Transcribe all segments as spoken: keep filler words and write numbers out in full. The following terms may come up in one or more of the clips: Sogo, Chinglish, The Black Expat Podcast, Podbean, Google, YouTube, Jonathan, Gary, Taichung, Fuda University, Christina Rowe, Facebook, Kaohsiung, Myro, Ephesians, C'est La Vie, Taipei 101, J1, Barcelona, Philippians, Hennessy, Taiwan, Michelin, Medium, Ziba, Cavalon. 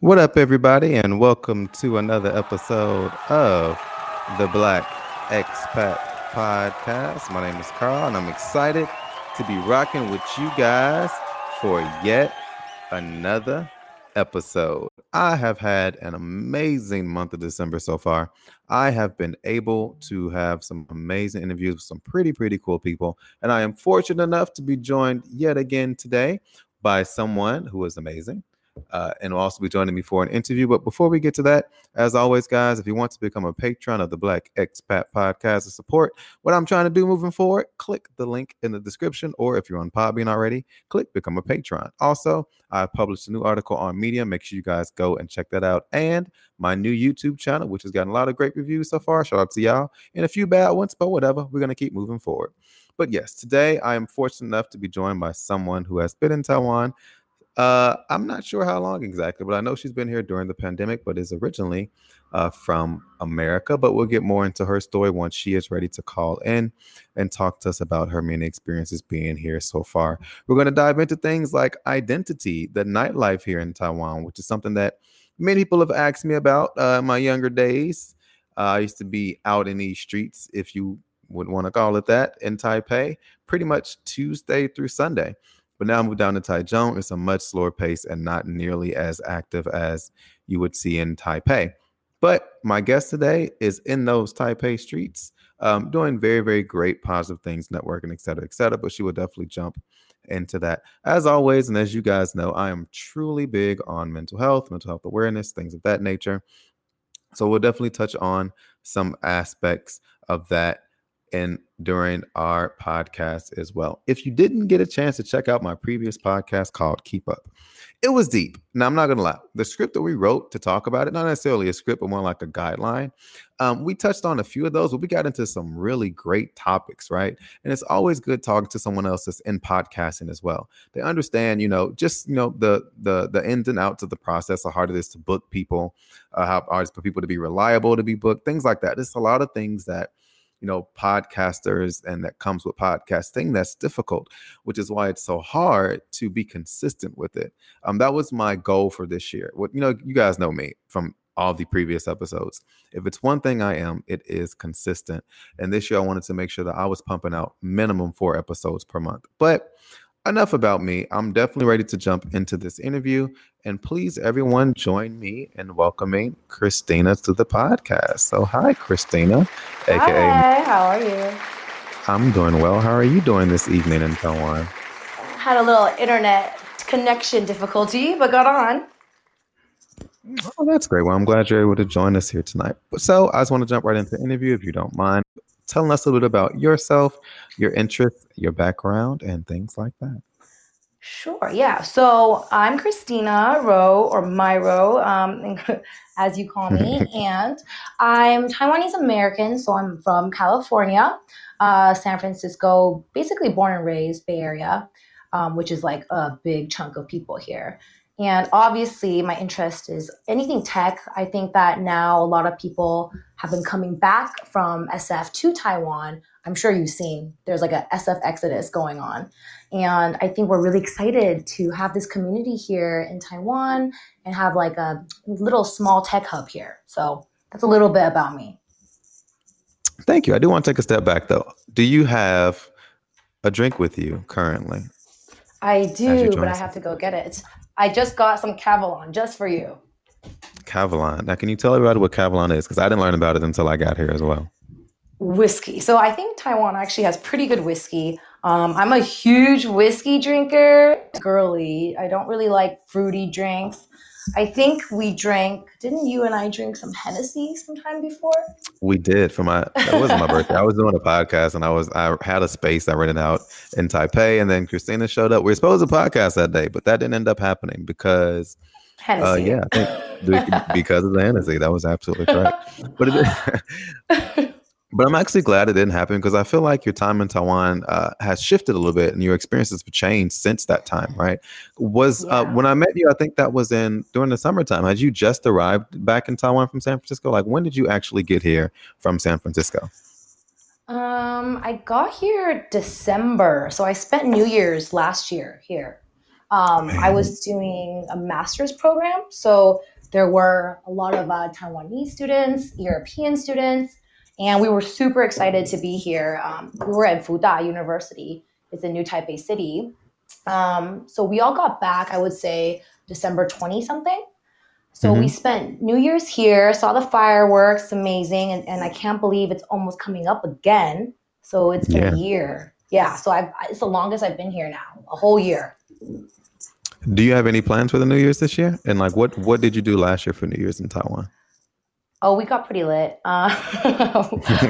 What up, everybody, and welcome to another episode of The Black Expat Podcast. My name is Carl, and I'm excited to be rocking with you guys for yet another episode. I have had an amazing month of December so far. I have been able to have some amazing interviews with some pretty, pretty cool people, and I am fortunate enough to be joined yet again today by someone who is amazing. Uh, and will also be joining me for an interview. But before we get to that, as always, guys, if you want to become a patron of the Black Expat Podcast to support what I'm trying to do moving forward, click the link in the description. Or if you're on Podbean already, click become a patron. Also, I published a new article on Medium. Make sure you guys go and check that out. And my new YouTube channel, which has gotten a lot of great reviews so far. Shout out to y'all. And a few bad ones, but whatever. We're going to keep moving forward. But yes, today I am fortunate enough to be joined by someone who has been in Taiwan. Uh, I'm not sure how long exactly, but I know she's been here during the pandemic, but is originally uh, from America. But we'll get more into her story once she is ready to call in and talk to us about her many experiences being here so far. We're going to dive into things like identity, the nightlife here in Taiwan, which is something that many people have asked me about uh, in my younger days. Uh, I used to be out in these streets, if you would want to call it that, in Taipei, pretty much Tuesday through Sunday. But now I moved down to Taichung. It's a much slower pace and not nearly as active as you would see in Taipei. But my guest today is in those Taipei streets, um, doing very, very great positive things, networking, et cetera, et cetera. But she will definitely jump into that. As always, and as you guys know, I am truly big on mental health, mental health awareness, things of that nature. So we'll definitely touch on some aspects of that and during our podcast as well. If you didn't get a chance to check out my previous podcast called Keep Up, it was deep. Now, I'm not going to lie. The script that we wrote to talk about it, not necessarily a script, but more like a guideline. Um, we touched on a few of those, but we got into some really great topics, right? And it's always good talking to someone else that's in podcasting as well. They understand, you know, just, you know, the the the ins and outs of the process, how hard it is to book people, uh, how hard it is for people to be reliable, to be booked, things like that. There's a lot of things that, you know, podcasters and that comes with podcasting that's difficult, which is why it's so hard to be consistent with it. Um, that was my goal for this year. What, you know, you guys know me from all the previous episodes. If it's one thing I am, it is consistent. And this year I wanted to make sure that I was pumping out minimum four episodes per month. But enough about me. I'm definitely ready to jump into this interview. And please, everyone, join me in welcoming Christina to the podcast. So, hi, Christina. Hi, A K A how are you? I'm doing well. How are you doing this evening in Taiwan? Had a little internet connection difficulty, but got on. Oh, that's great. Well, I'm glad you're able to join us here tonight. So, I just want to jump right into the interview, if you don't mind. Telling us a little bit about yourself, your interests, your background, and things like that. Sure, yeah. So I'm Christina Rowe, or Myro, um, as you call me, and I'm Taiwanese-American, so I'm from California, uh, San Francisco, basically born and raised, Bay Area, um, which is like a big chunk of people here. And obviously, my interest is anything tech. I think that now a lot of people have been coming back from S F to Taiwan. I'm sure you've seen there's like a S F exodus going on. And I think we're really excited to have this community here in Taiwan and have like a little small tech hub here. So that's a little bit about me. Thank you. I do want to take a step back, though. Do you have a drink with you currently? I do, but I have to go get it. It's, I just got some Cavalon just for you. Cavalon. Now, can you tell everybody what Cavalon is? Because I didn't learn about it until I got here as well. Whiskey. So I think Taiwan actually has pretty good whiskey. Um, I'm a huge whiskey drinker. Girly. I don't really like fruity drinks. I think we drank, didn't you and I drink some Hennessy sometime before? We did for my, that wasn't my birthday. I was doing a podcast and I was, I had a space. I rented out in Taipei and then Christina showed up. We were supposed to podcast that day, but that didn't end up happening because Hennessy. Uh, yeah, I think because of the Hennessy. That was absolutely correct. But it, but I'm actually glad it didn't happen because I feel like your time in Taiwan uh, has shifted a little bit and your experiences have changed since that time, right? Was yeah. uh, when I met you, I think that was in during the summertime. Had you just arrived back in Taiwan from San Francisco? Like, when did you actually get here from San Francisco? Um, I got here December. So I spent New Year's last year here. Um, I was doing a master's program. So there were a lot of uh, Taiwanese students, European students, and we were super excited to be here. Um, we were at Fuda University. It's in New Taipei City. Um, so we all got back, I would say, December twentieth something. So mm-hmm. we spent New Year's here, saw the fireworks, amazing. And, and I can't believe it's almost coming up again. So it's been yeah. a year. Yeah. So I've, it's the longest I've been here now, a whole year. Do you have any plans for the New Year's this year? And like, what, what did you do last year for New Year's in Taiwan? Oh, we got pretty lit. Uh,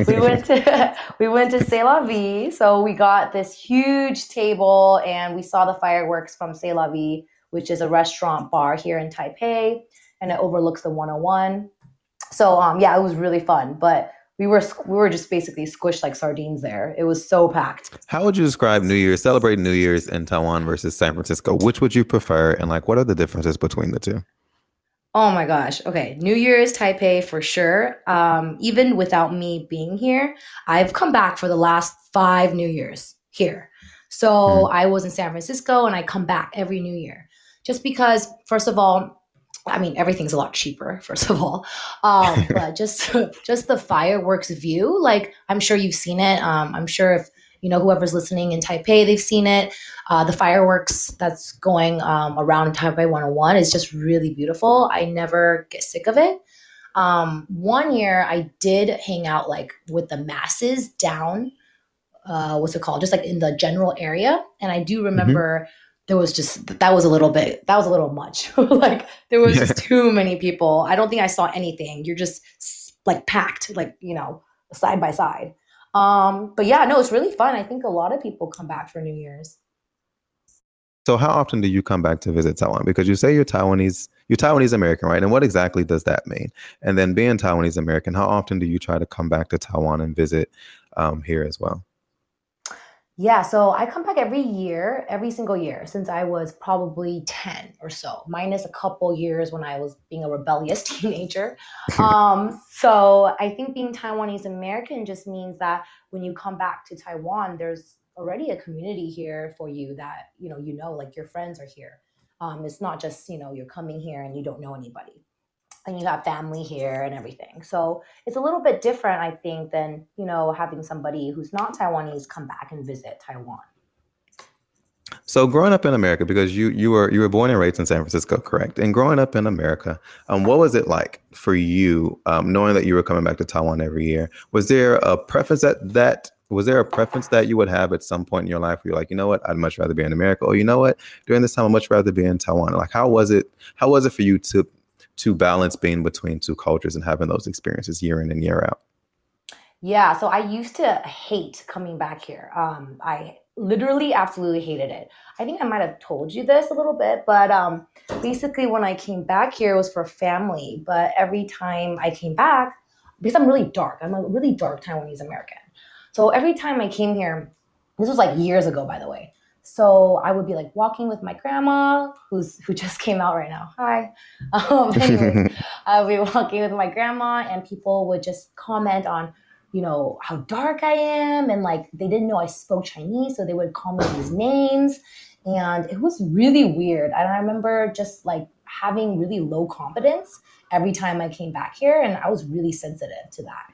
we went to we went to C'est La Vie. So we got this huge table and we saw the fireworks from C'est La Vie, which is a restaurant bar here in Taipei, and it overlooks the one oh one. So um, yeah, it was really fun. But we were we were just basically squished like sardines there. It was so packed. How would you describe New Year's, celebrating New Year's in Taiwan versus San Francisco? Which would you prefer? And like, what are the differences between the two? Oh my gosh. Okay. New Year's, Taipei for sure. Um, even without me being here, I've come back for the last five New Year's here. So mm-hmm. I was in San Francisco and I come back every New Year just because, first of all, I mean, everything's a lot cheaper, first of all, um, but just, just the fireworks view, like I'm sure you've seen it. Um, I'm sure if, you know, whoever's listening in Taipei, they've seen it. Uh, the fireworks that's going um, around Taipei one oh one is just really beautiful. I never get sick of it. Um, one year I did hang out like with the masses down, uh, what's it called? Just like in the general area. And I do remember mm-hmm. there was just, that was a little bit, that was a little much. Like there was just too many people. I don't think I saw anything. You're just like packed, like, you know, side by side. Um, but yeah, no, it's really fun. I think a lot of people come back for New Year's. So how often do you come back to visit Taiwan? Because you say you're Taiwanese, you're Taiwanese American, right? And what exactly does that mean? And then being Taiwanese American, how often do you try to come back to Taiwan and visit um, here as well? Yeah, so I come back every year, every single year since I was probably ten or so, minus a couple years when I was being a rebellious teenager. um, so I think being Taiwanese American just means that when you come back to Taiwan, there's already a community here for you that, you know, you know, like your friends are here. Um, it's not just, you know, you're coming here and you don't know anybody and you got family here and everything. So it's a little bit different, I think, than, you know, having somebody who's not Taiwanese come back and visit Taiwan. So growing up in America, because you you were you were born and raised in San Francisco, correct? And growing up in America, um, what was it like for you, um, knowing that you were coming back to Taiwan every year? Was there a preference that that was there a preference that you would have at some point in your life where you're like, you know what, I'd much rather be in America, or you know what, during this time I'd much rather be in Taiwan? Like, how was it? How was it for you to to balance being between two cultures and having those experiences year in and year out? Yeah, so I used to hate coming back here. Um, I literally absolutely hated it. I think I might have told you this a little bit, but um, basically when I came back here, it was for family. But every time I came back, because I'm really dark, I'm a really dark Taiwanese American. So every time I came here, this was like years ago, by the way. So I would be like walking with my grandma, who's who just came out right now. Hi. Um, anyway, I would be walking with my grandma and people would just comment on, you know, how dark I am. And like, they didn't know I spoke Chinese, so they would call me these names. And it was really weird. And I remember just like having really low confidence every time I came back here. And I was really sensitive to that.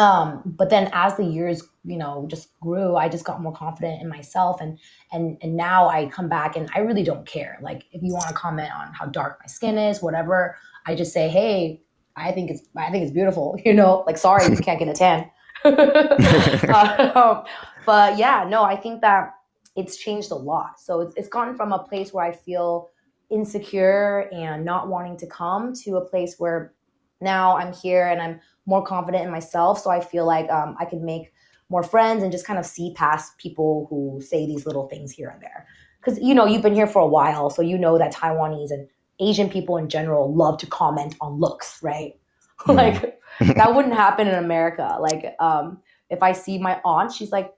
Um, but then as the years, you know, just grew, I just got more confident in myself. And, and, and now I come back and I really don't care. Like if you want to comment on how dark my skin is, whatever, I just say, hey, I think it's, I think it's beautiful, you know, like, sorry, you can't get a tan. um, but yeah, no, I think that it's changed a lot. So it's, it's gotten from a place where I feel insecure and not wanting to come to a place where now I'm here and I'm more confident in myself. So I feel like um, I can make more friends and just kind of see past people who say these little things here and there. Because, you know, you've been here for a while. So you know that Taiwanese and Asian people in general love to comment on looks, right? Mm. Like that wouldn't happen in America. Like um, if I see my aunt, she's like,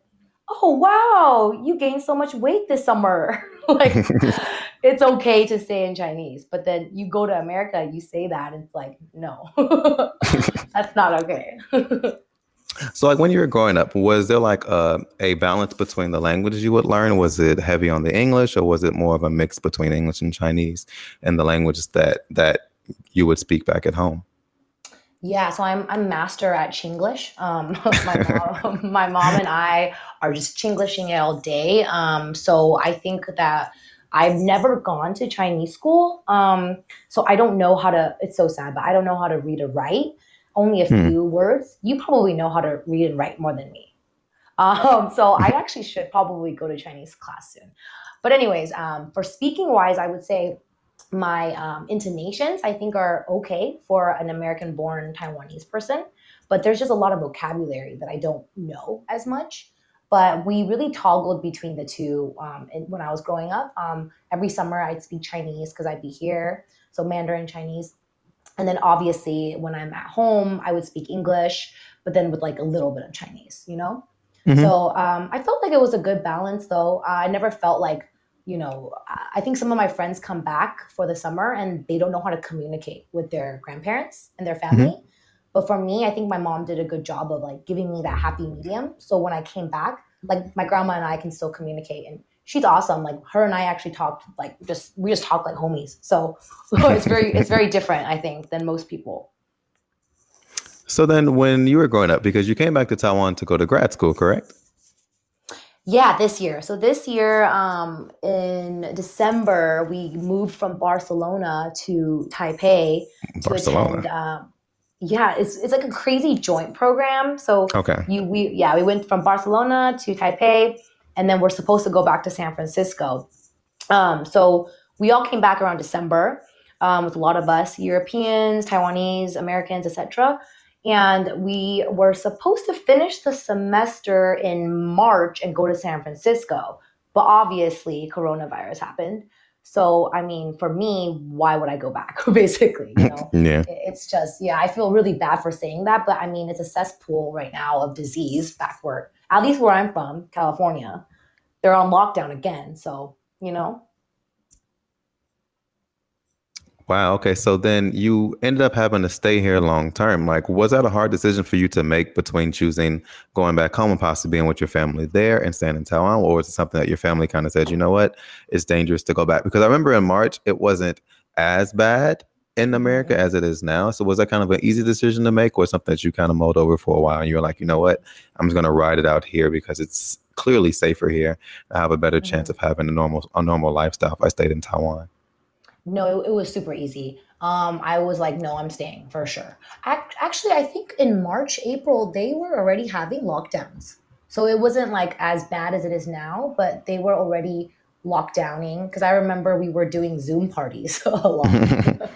oh, wow, you gained so much weight this summer. Like it's okay to say in Chinese, but then you go to America, you say that, and it's like, no, that's not okay. So like when you were growing up, was there like a, a balance between the languages you would learn? Was it heavy on the English, or was it more of a mix between English and Chinese and the languages that that you would speak back at home? Yeah, so I'm I'm master at Chinglish. Um, my, mom, my mom and I are just Chinglishing it all day. Um, so I think that I've never gone to Chinese school. Um, so I don't know how to, it's so sad, but I don't know how to read or write. Only a few hmm. words. You probably know how to read and write more than me. Um, so I actually should probably go to Chinese class soon. But anyways, um, for speaking wise, I would say my um, intonations, I think, are okay for an American-born Taiwanese person, but there's just a lot of vocabulary that I don't know as much. But we really toggled between the two um, when I was growing up. Um, every summer I'd speak Chinese because I'd be here, so Mandarin Chinese. And then obviously when I'm at home, I would speak English, but then with like a little bit of Chinese, you know? Mm-hmm. So um, I felt like it was a good balance though. Uh, I never felt like, you know, I think some of my friends come back for the summer and they don't know how to communicate with their grandparents and their family. Mm-hmm. But for me, I think my mom did a good job of like giving me that happy medium. So when I came back, like my grandma and I can still communicate, and she's awesome. Like her and I actually talked like just, we just talked like homies. So, so it's very, it's very different, I think, than most people. So then when you were growing up, because you came back to Taiwan to go to grad school, correct? Yeah, this year. So this year um, in December, we moved from Barcelona to Taipei. Barcelona. To attend, um, yeah, it's it's like a crazy joint program. So okay. you, we, yeah, we went from Barcelona to Taipei. And then we're supposed to go back to San Francisco. Um, so we all came back around December um, with a lot of us, Europeans, Taiwanese, Americans, et cetera. And we were supposed to finish the semester in March and go to San Francisco. But obviously coronavirus happened. So, I mean, for me, why would I go back, basically? You know? Yeah. It's just, yeah, I feel really bad for saying that. But I mean, it's a cesspool right now of disease backward. At least where I'm from, California, they're on lockdown again. So, you know. Wow. Okay. So then you ended up having to stay here long term. Like, was that a hard decision for you to make between choosing going back home and possibly being with your family there and staying in Taiwan? Or was it something that your family kind of said, you know what, it's dangerous to go back? Because I remember in March, it wasn't as bad in America as it is now. So was that kind of an easy decision to make, or something that you kind of mulled over for a while and you were like, you know what, I'm just going to ride it out here because it's clearly safer here. I have a better mm-hmm. chance of having a normal a normal lifestyle if I stayed in Taiwan. No, it, it was super easy. Um, I was like, no, I'm staying for sure. I, actually, I think in March, April, they were already having lockdowns. So it wasn't like as bad as it is now, but they were already lockdowning, because I remember we were doing Zoom parties a lot.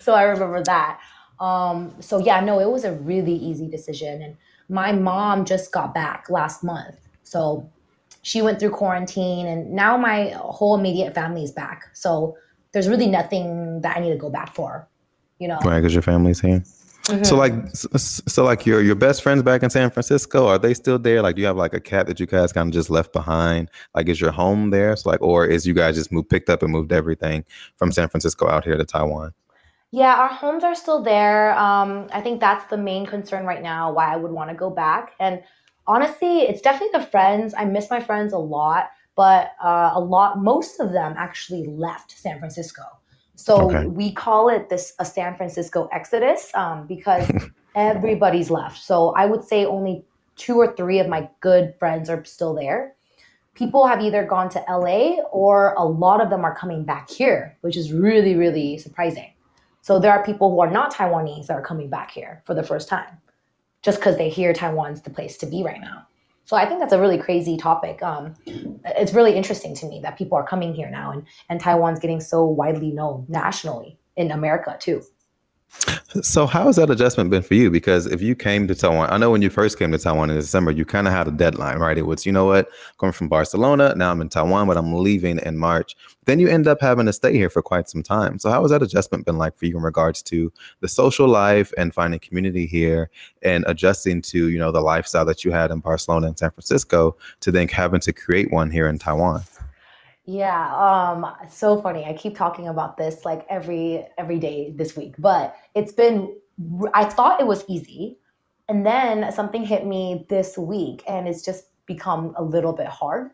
So I remember that. Um, so yeah, no, it was a really easy decision. And my mom just got back last month. So she went through quarantine, and now my whole immediate family is back. So there's really nothing that I need to go back for, you know? Right, because your family's here. Mm-hmm. So like, so like your, your best friends back in San Francisco, are they still there? Like, do you have like a cat that you guys kind of just left behind? Like, is your home there? So like, or is you guys just moved, picked up and moved everything from San Francisco out here to Taiwan? Yeah, our homes are still there. Um, I think that's the main concern right now, why I would want to go back. And honestly, it's definitely the friends. I miss my friends a lot, but uh, a lot, most of them actually left San Francisco. So okay. we call it this a San Francisco exodus um, because everybody's left. So I would say only two or three of my good friends are still there. People have either gone to L A, or a lot of them are coming back here, which is really, really surprising. So there are people who are not Taiwanese that are coming back here for the first time, just because they hear Taiwan's the place to be right now. So I think that's a really crazy topic. Um, it's really interesting to me that people are coming here now, and, and Taiwan's getting so widely known nationally in America too. So how has that adjustment been for you? Because if you came to Taiwan, I know when you first came to Taiwan in December, you kind of had a deadline, right? It was, you know what, going from Barcelona, now I'm in Taiwan, but I'm leaving in March. Then you end up having to stay here for quite some time. So how has that adjustment been like for you in regards to the social life and finding community here and adjusting to, you know, the lifestyle that you had in Barcelona and San Francisco to then having to create one here in Taiwan? Yeah, um, so funny. I keep talking about this like every every day this week, but it's been, I thought it was easy. And then something hit me this week, and it's just become a little bit hard.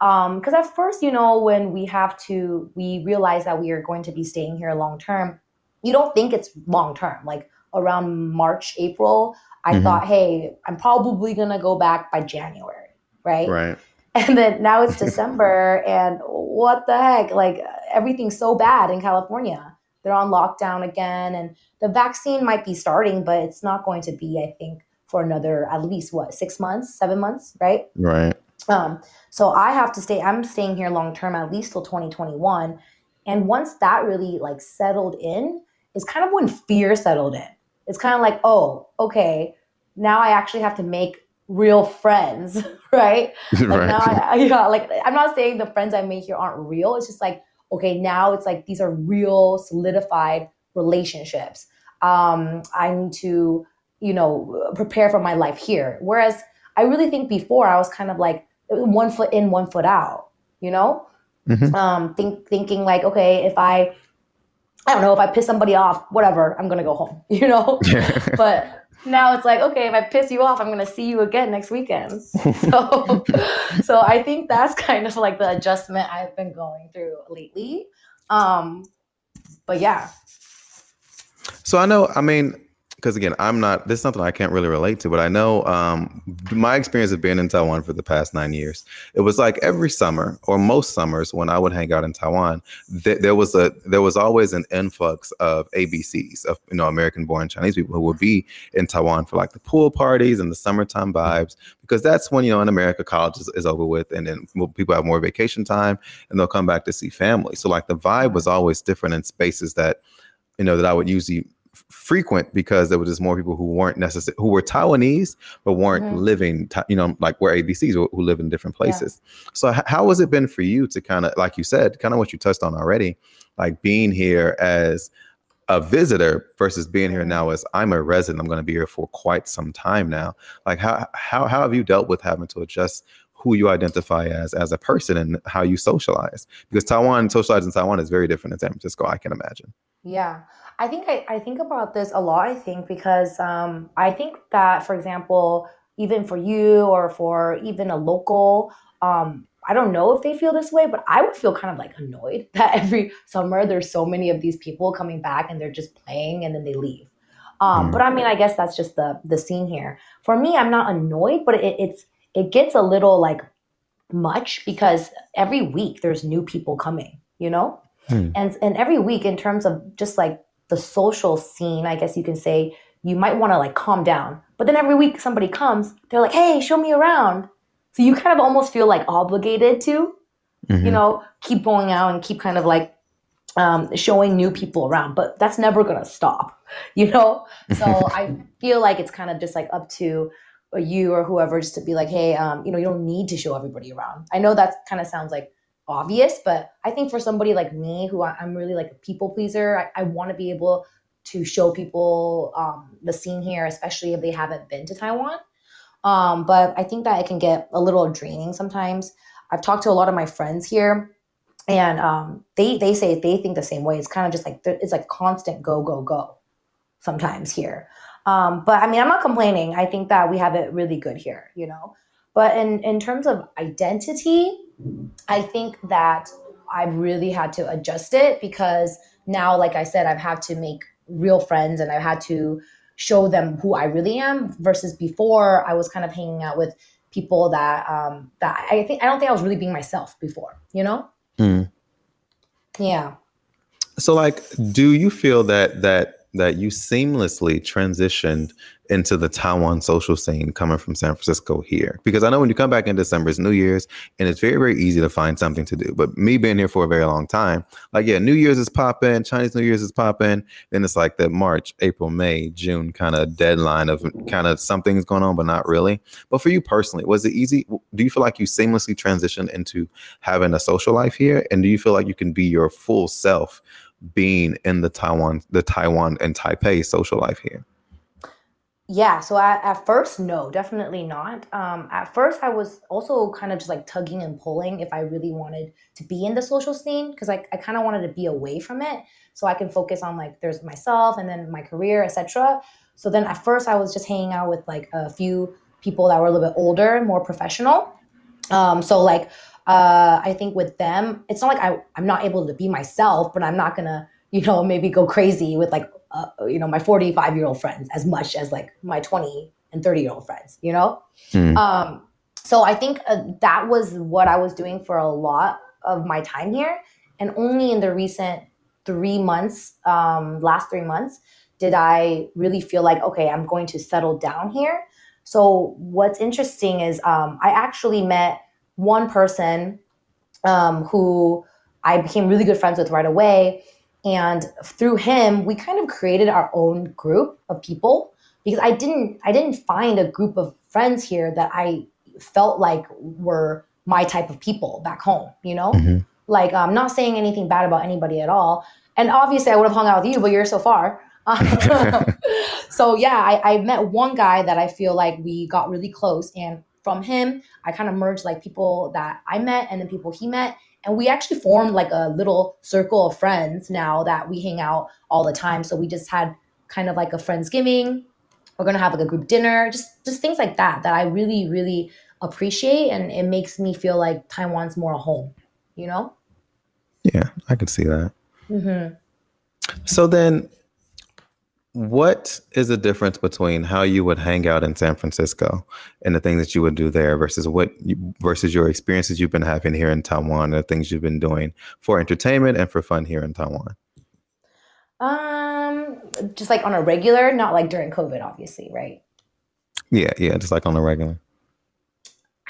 Um, because at first, you know, when we have to, we realize that we are going to be staying here long term, you don't think it's long term. Like around March, April, I mm-hmm. thought, hey, I'm probably going to go back by January, right? Right. And then now it's December and what the heck? Like everything's so bad in California. They're on lockdown again. And the vaccine might be starting, but it's not going to be, I think, for another at least, what, six months, seven months, right? Right. Um, so I have to stay, I'm staying here long-term at least till twenty twenty-one. And once that really like settled in, it's kind of when fear settled in. It's kind of like, oh, okay, now I actually have to make real friends, right? Like right. Now I, yeah, like I'm not saying the friends I make here aren't real. It's just like, okay, now it's like, these are real solidified relationships. Um, I need to, you know, prepare for my life here. Whereas I really think before I was kind of like, one foot in, one foot out, you know, mm-hmm. um, think, thinking like, okay, if I, I don't know, if I piss somebody off, whatever, I'm going to go home, you know, but now it's like, okay, if I piss you off, I'm going to see you again next weekend. So, so I think that's kind of like the adjustment I've been going through lately. Um, but yeah. So I know, I mean, because again, I'm not, this is something I can't really relate to, but I know um, my experience of being in Taiwan for the past nine years, it was like every summer or most summers when I would hang out in Taiwan, th- there was a there was always an influx of A B Cs, of you know, American-born Chinese people who would be in Taiwan for like the pool parties and the summertime vibes, because that's when, you know, in America, college is, is over with, and then people have more vacation time and they'll come back to see family. So like the vibe was always different in spaces that, you know, that I would usually frequent, because there were just more people who weren't necessarily, who were Taiwanese, but weren't mm-hmm. living, you know, like we're A B Cs who, who live in different places. Yeah. So h- how has it been for you to kind of, like you said, kind of what you touched on already, like being here as a visitor versus being here now as I'm a resident, I'm going to be here for quite some time now. Like how, how, how have you dealt with having to adjust who you identify as, as a person and how you socialize? Because Taiwan, socializing in Taiwan is very different than San Francisco, I can imagine. Yeah. I think I, I think about this a lot, I think, because um, I think that, for example, even for you or for even a local, um, I don't know if they feel this way, but I would feel kind of like annoyed that every summer there's so many of these people coming back and they're just playing and then they leave. Um, mm-hmm. But I mean, I guess that's just the the scene here. For me, I'm not annoyed, but it, it's it gets a little like much, because every week there's new people coming, you know, mm. and and every week in terms of just like the social scene, I guess you can say, you might want to like calm down. But then every week somebody comes, they're like, hey, show me around. So you kind of almost feel like obligated to, mm-hmm. you know, keep going out and keep kind of like um, showing new people around. But that's never going to stop, you know? So I feel like it's kind of just like up to you or whoever just to be like, hey, um, you know, you don't need to show everybody around. I know that kind of sounds like obvious, but I think for somebody like me, who I, I'm really like a people pleaser, I, I want to be able to show people um, the scene here, especially if they haven't been to Taiwan. Um, but I think that it can get a little draining sometimes. I've talked to a lot of my friends here, and um, they they say they think the same way. It's kind of just like it's like constant go go go sometimes here. Um, but I mean, I'm not complaining. I think that we have it really good here, you know. But in in terms of identity, I think that I've really had to adjust it, because now, like I said, I've had to make real friends and I've had to show them who I really am, versus before I was kind of hanging out with people that um, that I think I don't think I was really being myself before, you know? Mm. Yeah. So like, do you feel that that that you seamlessly transitioned into the Taiwan social scene coming from San Francisco here? Because I know when you come back in December, it's New Year's, and it's very, very easy to find something to do. But me being here for a very long time, like, yeah, New Year's is popping, Chinese New Year's is popping. Then it's like the March, April, May, June kind of deadline of kind of something's going on, but not really. But for you personally, was it easy? Do you feel like you seamlessly transitioned into having a social life here? And do you feel like you can be your full self being in the Taiwan, the Taiwan and Taipei social life here? Yeah. So I, at first, no, definitely not. Um, at first, I was also kind of just like tugging and pulling if I really wanted to be in the social scene, because I, I kind of wanted to be away from it. so I can focus on like there's myself and then my career, et cetera. So then at first I was just hanging out with like a few people that were a little bit older, more professional. Um, so like uh, I think with them, it's not like I, I'm not able to be myself, but I'm not gonna, you know, maybe go crazy with like, uh, you know, my forty-five year old friends as much as like my twenty and thirty year old friends, you know? Mm. Um, so I think uh, that was what I was doing for a lot of my time here. And only in the recent three months, um, last three months, did I really feel like, okay, I'm going to settle down here. So what's interesting is um, I actually met one person um, who I became really good friends with right away. And through him, we kind of created our own group of people, because I didn't, I didn't find a group of friends here that I felt like were my type of people back home, you know? Mm-hmm. Like, I'm not saying anything bad about anybody at all. And obviously I would have hung out with you, but you're so far. So yeah, I, I met one guy that I feel like we got really close. And from him, I kind of merged like people that I met and then people he met. And we actually formed like a little circle of friends now that we hang out all the time. So we just had kind of like a Friendsgiving. We're going to have like a group dinner, just just things like that, that I really, really appreciate. And it makes me feel like Taiwan's more a home, you know? Yeah, I can see that. Mm-hmm. So then what is the difference between how you would hang out in San Francisco and the things that you would do there versus what you, versus your experiences you've been having here in Taiwan, and the things you've been doing for entertainment and for fun here in Taiwan? Um, just like on a regular, not like during COVID, obviously, right? Yeah, yeah, just like on a regular.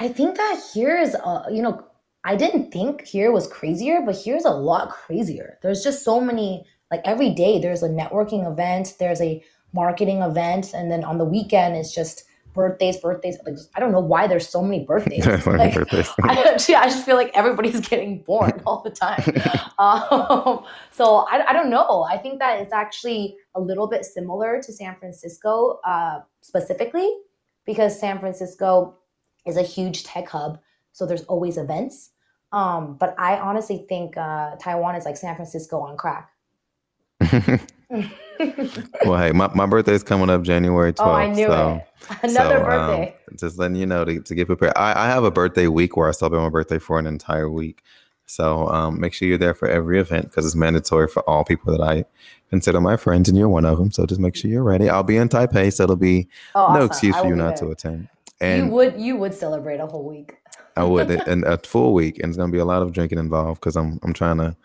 I think that here is, uh, you know, I didn't think here was crazier, but here's a lot crazier. There's just so many. Like every day there's a networking event, there's a marketing event, and then on the weekend it's just birthdays, birthdays. Like, I don't know why there's so many birthdays. Like, birthdays. I, actually, I just feel like everybody's getting born all the time. um, so I, I don't know. I think that it's actually a little bit similar to San Francisco uh, specifically, because San Francisco is a huge tech hub, so there's always events. Um, but I honestly think uh, Taiwan is like San Francisco on crack. Well, hey, my, my birthday is coming up January twelfth. Oh, I knew so, it. Another so, birthday. Um, just letting you know to, to get prepared. I, I have a birthday week where I celebrate my birthday for an entire week. So um, make sure you're there for every event, because it's mandatory for all people that I consider my friends, and you're one of them. So just make sure you're ready. I'll be in Taipei, so it'll be oh, no awesome. excuse for you not there. to attend. And you would you would celebrate a whole week. I would, and a full week, and it's going to be a lot of drinking involved, because I'm I'm trying to.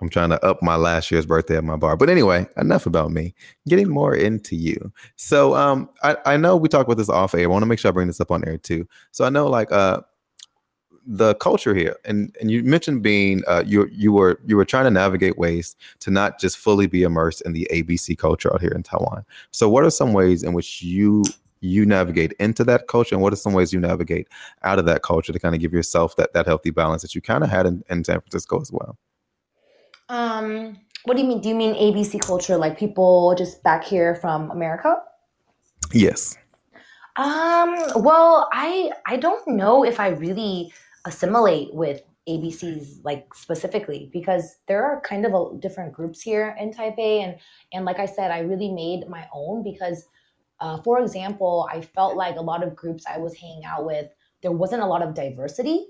I'm trying to up my last year's birthday at my bar. But anyway, enough about me. Getting more into you. So um, I, I know we talked about this off air. I want to make sure I bring this up on air too. So I know like uh, the culture here, and, and you mentioned being uh, you you were you were trying to navigate ways to not just fully be immersed in the A B C culture out here in Taiwan. So what are some ways in which you you navigate into that culture, and what are some ways you navigate out of that culture to kind of give yourself that that healthy balance that you kind of had in, in San Francisco as well? Um, what do you mean? Do you mean A B C culture, like people just back here from America? Yes. Um, well, I, I don't know if I really assimilate with A B Cs, like specifically, because there are kind of a, different groups here in Taipei. And, and like I said, I really made my own because, uh, for example, I felt like a lot of groups I was hanging out with, there wasn't a lot of diversity.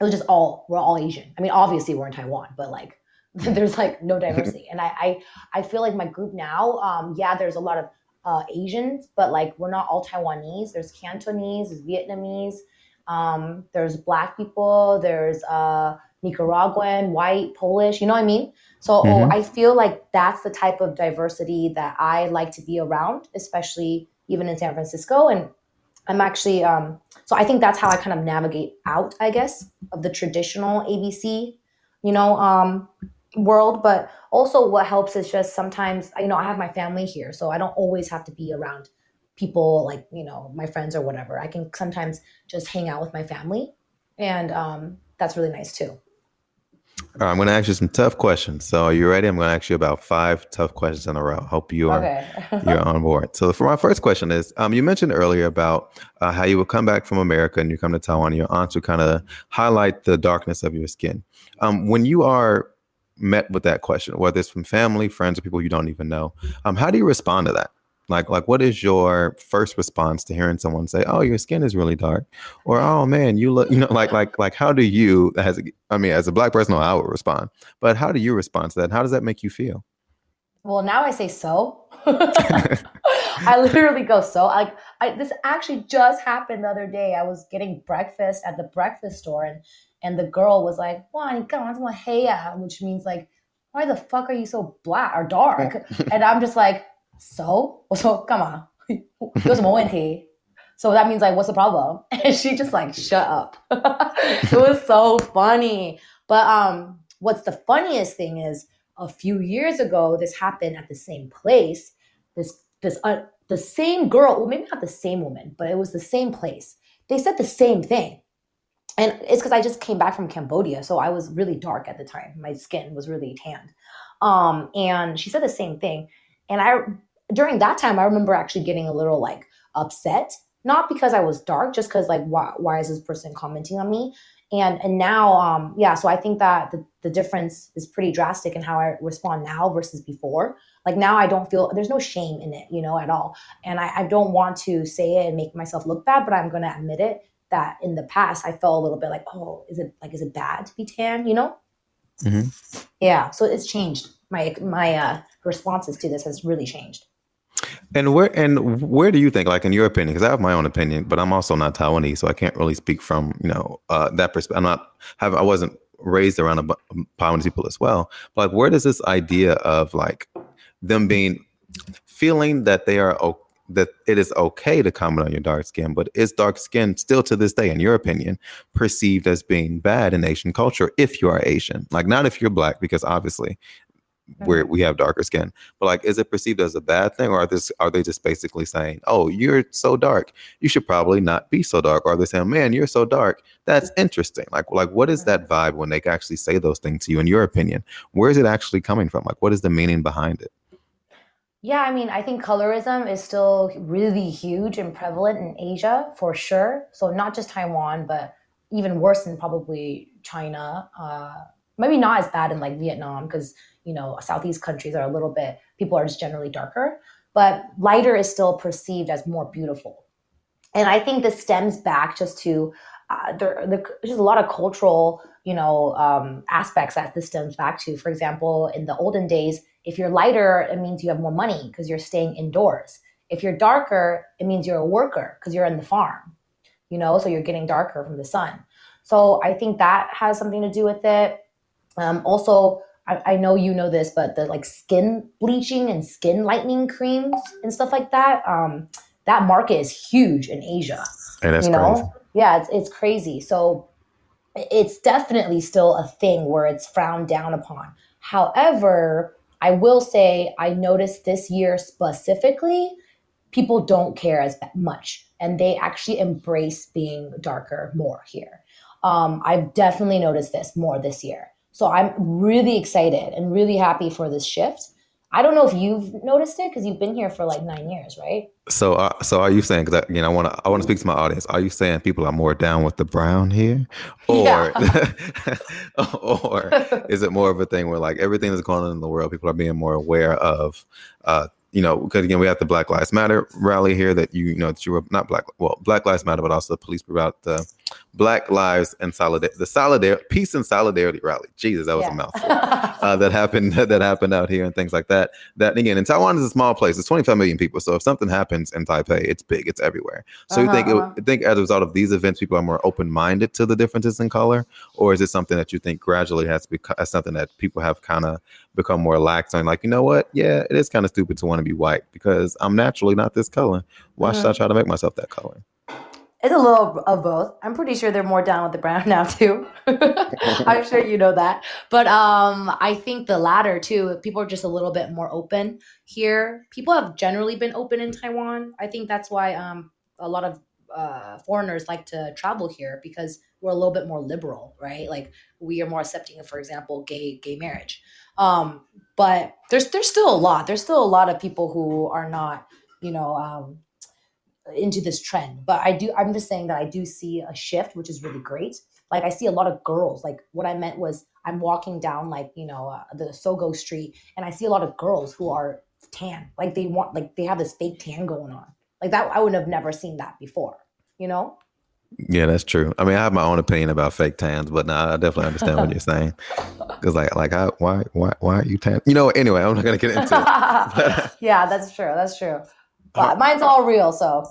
It was just all, we're all Asian. I mean, obviously we're in Taiwan, but like, there's like no diversity. And I, I, I feel like my group now, um, yeah, there's a lot of uh, Asians, but like we're not all Taiwanese. There's Cantonese, there's Vietnamese, um, there's Black people, there's uh, Nicaraguan, white, Polish, you know what I mean? So mm-hmm. oh, I feel like that's the type of diversity that I like to be around, especially even in San Francisco. And I'm actually, um, so I think that's how I kind of navigate out, I guess, of the traditional A B C, you know, um, world. But also what helps is just sometimes, you know, I have my family here, so I don't always have to be around people like, you know, my friends or whatever. I can sometimes just hang out with my family, and um, that's really nice too. All right, I'm going to ask you some tough questions. So are you ready? I'm going to ask you about five tough questions in a row. Hope you are okay. You're on board. So for my first question is, um, you mentioned earlier about uh, how you would come back from America and you come to Taiwan, and your aunts would kind of highlight the darkness of your skin. Um, when you are met with that question, whether it's from family, friends, or people you don't even know. Um, how do you respond to that? Like, like, what is your first response to hearing someone say, "Oh, your skin is really dark," or "Oh man, you look," you know, like, like, like, how do you, as a, I mean, as a Black person, I would respond, but how do you respond to that? How does that make you feel? Well, now I say so. I literally go so. I, I this actually just happened the other day. I was getting breakfast at the breakfast store, and and the girl was like, "Wow, which means like, why the fuck are you so black or dark?" And I'm just like, so so come on. So that means like, what's the problem? And she just like, shut up. It was so funny. But um what's the funniest thing is, a few years ago this happened at the same place. This this uh, the same girl, well, maybe not the same woman, but it was the same place. They said the same thing, and it's because I just came back from Cambodia, so I was really dark at the time. My skin was really tanned, um and she said the same thing. And I, during that time, I remember actually getting a little like upset, not because I was dark, just because like, why, why is this person commenting on me? And and now, um, yeah, so I think that the, the difference is pretty drastic in how I respond now versus before. Like now I don't feel, there's no shame in it, you know, at all. And I, I don't want to say it and make myself look bad, but I'm going to admit it that in the past, I felt a little bit like, oh, is it like, is it bad to be tan, you know? Mm-hmm. Yeah, so it's changed. My my uh, responses to this has really changed. And where and where do you think, like in your opinion, because I have my own opinion, but I'm also not Taiwanese, so I can't really speak from, you know, uh, that perspective. I'm not have I wasn't raised around a b- Taiwanese people as well. But like, where does this idea of like them being feeling that they are okay, that it is okay to comment on your dark skin, but is dark skin still to this day, in your opinion, perceived as being bad in Asian culture if you are Asian? Like not if you're Black, because obviously where we have darker skin, but like, is it perceived as a bad thing, or are this are they just basically saying, oh, you're so dark, you should probably not be so dark? Or are they saying, man, you're so dark, that's interesting? Like like what is that vibe when they actually say those things to you, in your opinion? Where is it actually coming from? Like, what is the meaning behind it? Yeah, I mean, I think colorism is still really huge and prevalent in Asia for sure. So not just Taiwan, but even worse in probably China, uh maybe not as bad in like Vietnam, because, you know, Southeast countries are a little bit, people are just generally darker, but lighter is still perceived as more beautiful. And I think this stems back just to, uh, there, there, there's a lot of cultural, you know, um, aspects that this stems back to. For example, in the olden days, if you're lighter, it means you have more money because you're staying indoors. If you're darker, it means you're a worker because you're on the farm, you know, so you're getting darker from the sun. So I think that has something to do with it. Um, also, I, I know you know this, but the like skin bleaching and skin lightening creams and stuff like that, um, that market is huge in Asia. And that's, you know, crazy. Yeah, it's, it's crazy. So it's definitely still a thing where it's frowned down upon. However, I will say I noticed this year specifically, people don't care as much, and they actually embrace being darker more here. Um, I've definitely noticed this more this year. So I'm really excited and really happy for this shift. I don't know if you've noticed it because you've been here for like nine years, right? So, uh, so are you saying, because I, you know, I want to, I want to speak to my audience. Are you saying people are more down with the brown here, or, yeah. Or is it more of a thing where like everything that's going on in the world, people are being more aware of, uh, you know, because again, we have the Black Lives Matter rally here that, you, you know, that you were not black, well, Black Lives Matter, but also the police were about the Black Lives and Solidarity, the Solidarity, Peace and Solidarity rally. Jesus, that was yeah. a mouthful uh, that happened, that happened out here and things like that. That again, and Taiwan is a small place. It's twenty-five million people. So if something happens in Taipei, it's big, it's everywhere. So uh-huh, you think, uh-huh. it, think as a result of these events, people are more open-minded to the differences in color, or is it something that you think gradually has to be something that people have kind of become more lax on? Like, you know what? Yeah, it is kind of stupid to want to be white because I'm naturally not this color. Why mm-hmm. should I try to make myself that color? It's a little of both. I'm pretty sure they're more down with the brown now too. I'm sure you know that. But um, I think the latter too, people are just a little bit more open here. People have generally been open in Taiwan. I think that's why um, a lot of uh, foreigners like to travel here, because we're a little bit more liberal, right? Like we are more accepting of, for example, gay gay marriage. Um, but there's there's still a lot. There's still a lot of people who are not, you know, um, into this trend. But I do, I'm just saying that I do see a shift, which is really great. Like I see a lot of girls, like what I meant was I'm walking down like, you know, uh, the Sogo Street, and I see a lot of girls who are tan, like they want, like they have this fake tan going on. Like that, I would have never seen that before, you know? Yeah, that's true. I mean, I have my own opinion about fake tans, but no, I definitely understand what you're saying. Because like, like, I, why, why, why are you tan? You know, anyway, I'm not going to get into it. Yeah, that's true. That's true. But mine's all real, so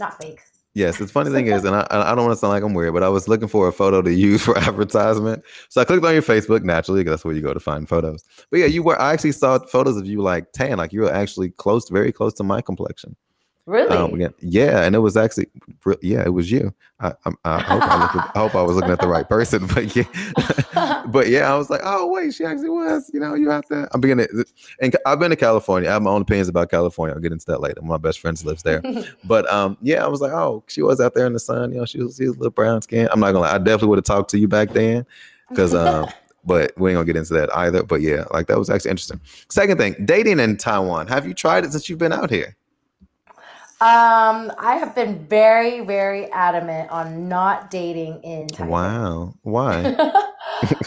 not fake. Yes, the funny thing is, and I, I don't want to sound like I'm weird, but I was looking for a photo to use for advertisement. So I clicked on your Facebook naturally, because that's where you go to find photos. But yeah, you were. I actually saw photos of you like tan, like you were actually close, very close to my complexion. Really? Um, yeah, and it was actually, yeah, it was you. I, I, I, hope, I, looked at, I hope I was looking at the right person, but yeah, but yeah, I was like, oh wait, she actually was. You know, you have to. I'm beginning, to, and I've been to California. I have my own opinions about California. I'll get into that later. One of my best friends lives there, but um, yeah, I was like, oh, she was out there in the sun. You know, she was, she was a little brown skin. I'm not gonna lie, I definitely would have talked to you back then, because um, but we ain't gonna get into that either. But yeah, like that was actually interesting. Second thing, dating in Taiwan. Have you tried it since you've been out here? Um, I have been very, very adamant on not dating in Taiwan. Wow. Why?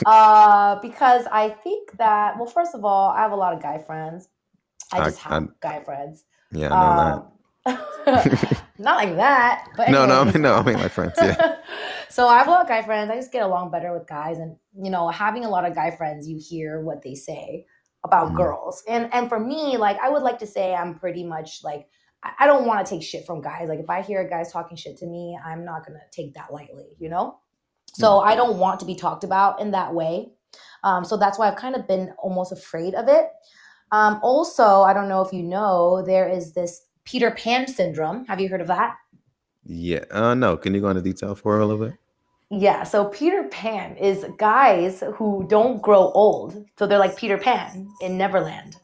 uh, because I think that, well, first of all, I have a lot of guy friends. I just I, have I, guy friends. Yeah, I know um, that. Not like that. But anyways. No, no, I mean, no, I mean like friends, yeah. So I have a lot of guy friends. I just get along better with guys. And, you know, having a lot of guy friends, you hear what they say about mm. girls. And, and for me, like, I would like to say I'm pretty much like, I don't want to take shit from guys. Like if I hear guys talking shit to me, I'm not going to take that lightly, you know? So I don't want to be talked about in that way. Um, so that's why I've kind of been almost afraid of it. Um, also, I don't know if you know, there is this Peter Pan syndrome. Have you heard of that? Yeah. Uh, no. Can you go into detail for a little bit? Yeah. So Peter Pan is guys who don't grow old. So they're like Peter Pan in Neverland.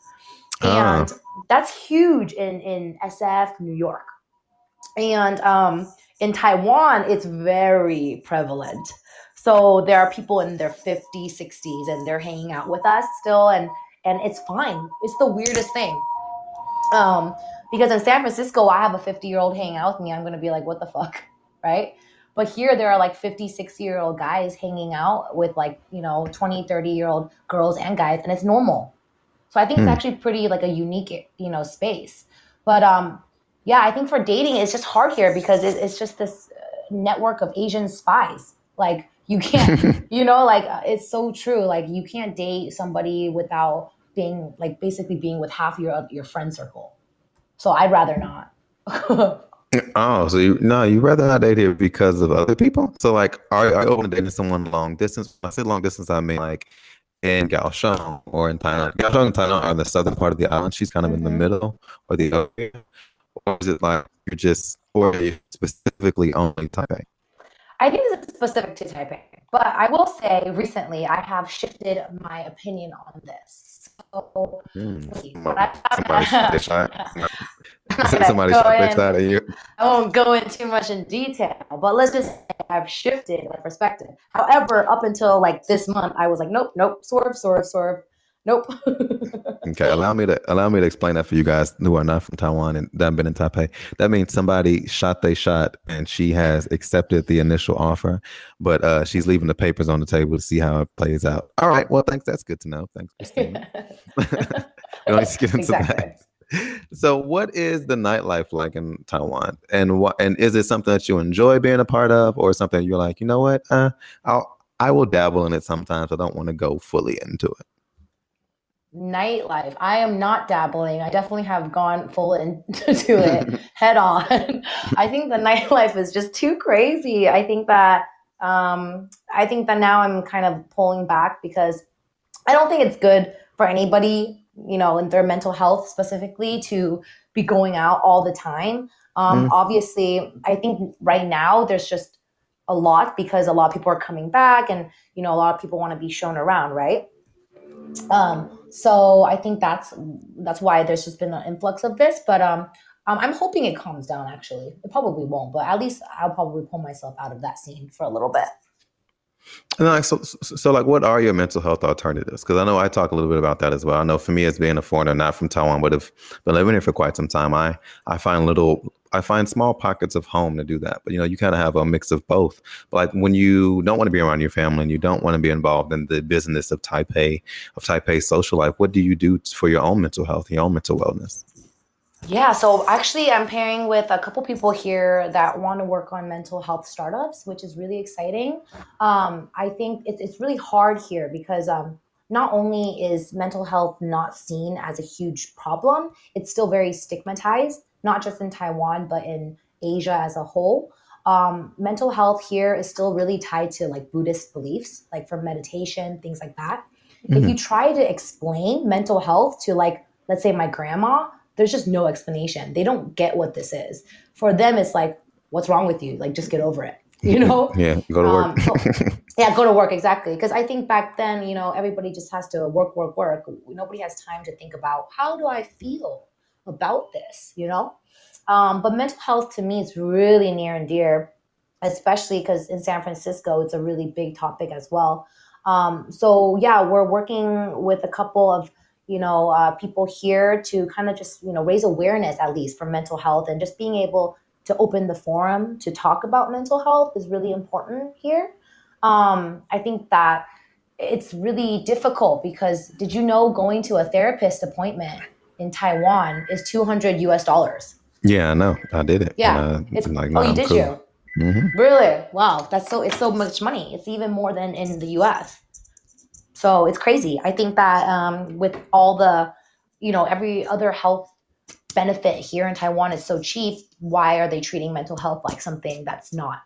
And that's huge in, in S F, New York. And um, in Taiwan, it's very prevalent. So there are people in their fifties, sixties, and they're hanging out with us still. And, and it's fine. It's the weirdest thing. Um, because in San Francisco, I have a fifty-year-old hanging out with me. I'm going to be like, what the fuck, right? But here there are like fifty, sixty-year-old guys hanging out with like, you know, twenty, thirty-year-old girls and guys. And it's normal. So I think it's actually pretty like a unique, you know, space. But um, yeah, I think for dating, it's just hard here because it, it's just this network of Asian spies. Like you can't, you know, like it's so true. Like you can't date somebody without being like basically being with half your your friend circle. So I'd rather not. Oh, so you no, you rather not date here because of other people. So like, are, are you open to dating someone long distance? When I say long distance, I mean like in Kaohsiung or in Thailand. Kaohsiung and Thailand are the southern part of the island. She's kind of mm-hmm. in the middle or the other. Or is it like you're just, or are you specifically only Taipei? I think it's specific to Taipei. But I will say recently I have shifted my opinion on this. So mm. when I, somebody shot shot at you. I won't go in too much in detail, but let's just say I've shifted my perspective. However, up until like this month, I was like, nope, nope, swerve, swerve, swerve, nope. Okay, allow me to allow me to explain that for you guys who are not from Taiwan and that have been in Taipei. That means somebody shot they shot, and she has accepted the initial offer, but uh, she's leaving the papers on the table to see how it plays out. All right, well, thanks. That's good to know. Thanks, Christina. Let's get into exactly. that. So what is the nightlife like in Taiwan? And what and is it something that you enjoy being a part of, or something you're like, you know what? Uh, I'll I will dabble in it sometimes. I don't want to go fully into it. Nightlife. I am not dabbling. I definitely have gone full into it head on. I think the nightlife is just too crazy. I think that um, I think that now I'm kind of pulling back because I don't think it's good for anybody, you know, and their mental health specifically to be going out all the time. Um, mm. Obviously, I think right now there's just a lot because a lot of people are coming back and, you know, a lot of people want to be shown around, right? Um, so I think that's that's why there's just been an influx of this. But um, um, I'm hoping it calms down, actually. It probably won't, but at least I'll probably pull myself out of that scene for a little bit. And like, so, so like, what are your mental health alternatives? Because I know I talk a little bit about that as well. I know for me, as being a foreigner, not from Taiwan, but have been living here for quite some time, I, I find little, I find small pockets of home to do that. But, you know, you kind of have a mix of both. But like when you don't want to be around your family and you don't want to be involved in the business of Taipei, of Taipei's social life, what do you do for your own mental health, your own mental wellness? Yeah, so actually I'm pairing with a couple people here that want to work on mental health startups, which is really exciting. Um, I think it, it's really hard here because um, not only is mental health not seen as a huge problem, it's still very stigmatized, not just in Taiwan, but in Asia as a whole. Um, mental health here is still really tied to like Buddhist beliefs, like for meditation, things like that. Mm-hmm. If you try to explain mental health to like, let's say my grandma, there's just no explanation. They don't get what this is. For them, it's like, what's wrong with you? Like, just get over it, you know? Yeah, go to work. um, so, yeah, go to work, exactly. Because I think back then, you know, everybody just has to work, work, work. Nobody has time to think about, how do I feel about this, you know? Um, but mental health to me is really near and dear, especially because in San Francisco, it's a really big topic as well. Um, so yeah, we're working with a couple of you know, uh, people here to kind of just, you know, raise awareness at least for mental health, and just being able to open the forum to talk about mental health is really important here. Um, I think that it's really difficult because did you know going to a therapist appointment in Taiwan is two hundred U S dollars? Yeah, I know. I did it. Yeah. I, it's, like, no, oh, you I'm did cool. you? Mm-hmm. Really? Wow. That's so, it's so much money. It's even more than in the U S. So it's crazy. I think that um, with all the, you know, every other health benefit here in Taiwan is so cheap. Why are they treating mental health like something that's not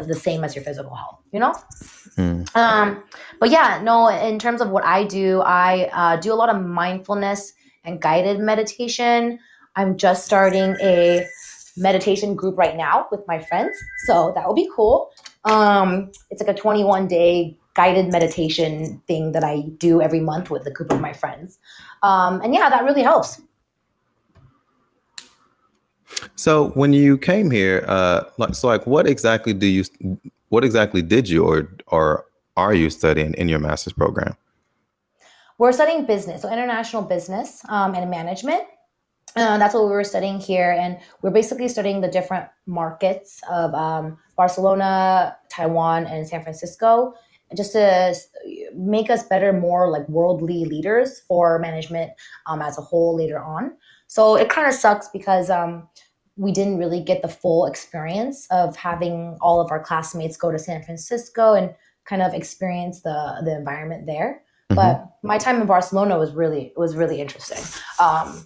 the same as your physical health, you know? Mm. Um, but yeah, no, in terms of what I do, I uh, do a lot of mindfulness and guided meditation. I'm just starting a meditation group right now with my friends. So that will be cool. Um, it's like a twenty-one day guided meditation thing that I do every month with a group of my friends. Um, and yeah, that really helps. So when you came here, uh, like, so like, what exactly do you, what exactly did you, or, or are you studying in your master's program? We're studying business, so international business um, and management. Uh, that's what we were studying here. And we're basically studying the different markets of um, Barcelona, Taiwan, and San Francisco, just to make us better, more like worldly leaders for management um, as a whole later on. So it kind of sucks because um, we didn't really get the full experience of having all of our classmates go to San Francisco and kind of experience the the environment there. Mm-hmm. But my time in Barcelona was really was really interesting. Um,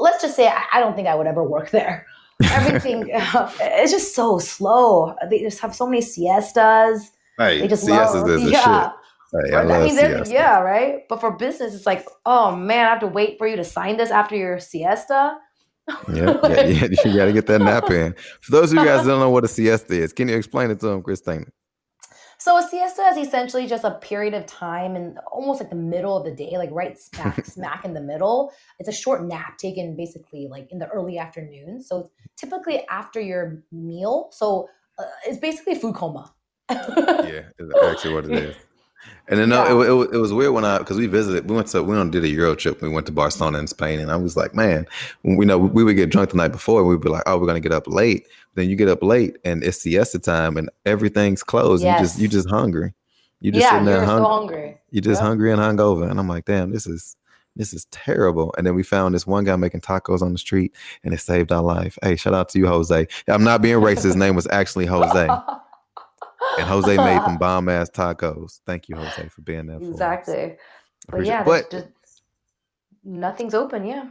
let's just say I, I don't think I would ever work there. Everything uh, it's just so slow. They just have so many siestas. Right. They just siestas love, is a yeah. shit. Right, I love I mean, siestas. Yeah, right? But for business, it's like, oh, man, I have to wait for you to sign this after your siesta? Yeah, yeah, yeah. You got to get that nap in. For those of you guys that don't know what a siesta is, can you explain it to them, Christina? So a siesta is essentially just a period of time in almost like the middle of the day, like right smack, smack in the middle. It's a short nap taken basically like in the early afternoon. So it's typically after your meal. So uh, it's basically food coma. Yeah, is actually what it is. And then yeah. no, it, it, it was weird when I because we visited. We went to we don't did a Euro trip. We went to Barcelona in Spain, and I was like, man, we know we would get drunk the night before, and we'd be like, oh, we're gonna get up late. Then you get up late, and it's siesta time, and everything's closed. Yes. You just you just hungry. You just yeah, sitting there hung- so hungry. You're just yep. hungry and hungover. And I'm like, damn, this is this is terrible. And then we found this one guy making tacos on the street, and it saved our life. Hey, shout out to you, Jose. I'm not being racist. His name was actually Jose. And Jose made them bomb ass tacos. Thank you, Jose, for being there. For exactly. Us. But yeah, but, just, nothing's open. Yeah.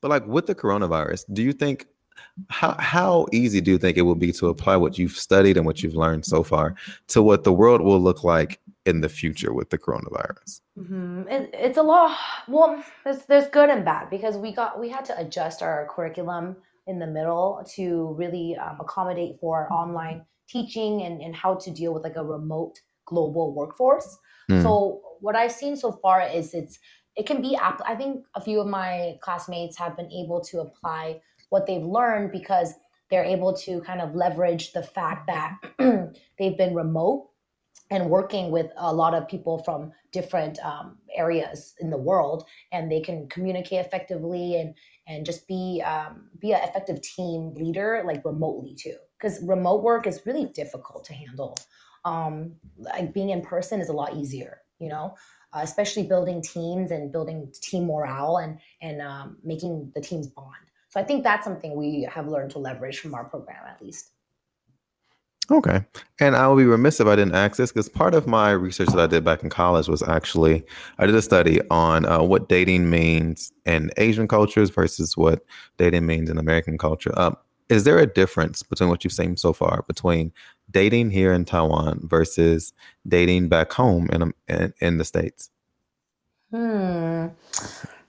But like with the coronavirus, do you think how how easy do you think it will be to apply what you've studied and what you've learned so far to what the world will look like in the future with the coronavirus? Mm-hmm. It, it's a lot. Well, there's there's good and bad because we got we had to adjust our curriculum in the middle to really um, accommodate for mm-hmm. online teaching and, and how to deal with like a remote global workforce. Mm. So what I've seen so far is it's it can be app- I think a few of my classmates have been able to apply what they've learned because they're able to kind of leverage the fact that they've been remote and working with a lot of people from different um, areas in the world, and they can communicate effectively and and just be um, be an effective team leader, like remotely too. Because remote work is really difficult to handle. Um, like being in person is a lot easier, you know, uh, especially building teams and building team morale and and um, making the teams bond. So I think that's something we have learned to leverage from our program, at least. Okay. And I would be remiss if I didn't ask this, because part of my research that I did back in college was actually, I did a study on uh, what dating means in Asian cultures versus what dating means in American culture. Um, is there a difference between what you've seen so far between dating here in Taiwan versus dating back home in in, in the States? Hmm.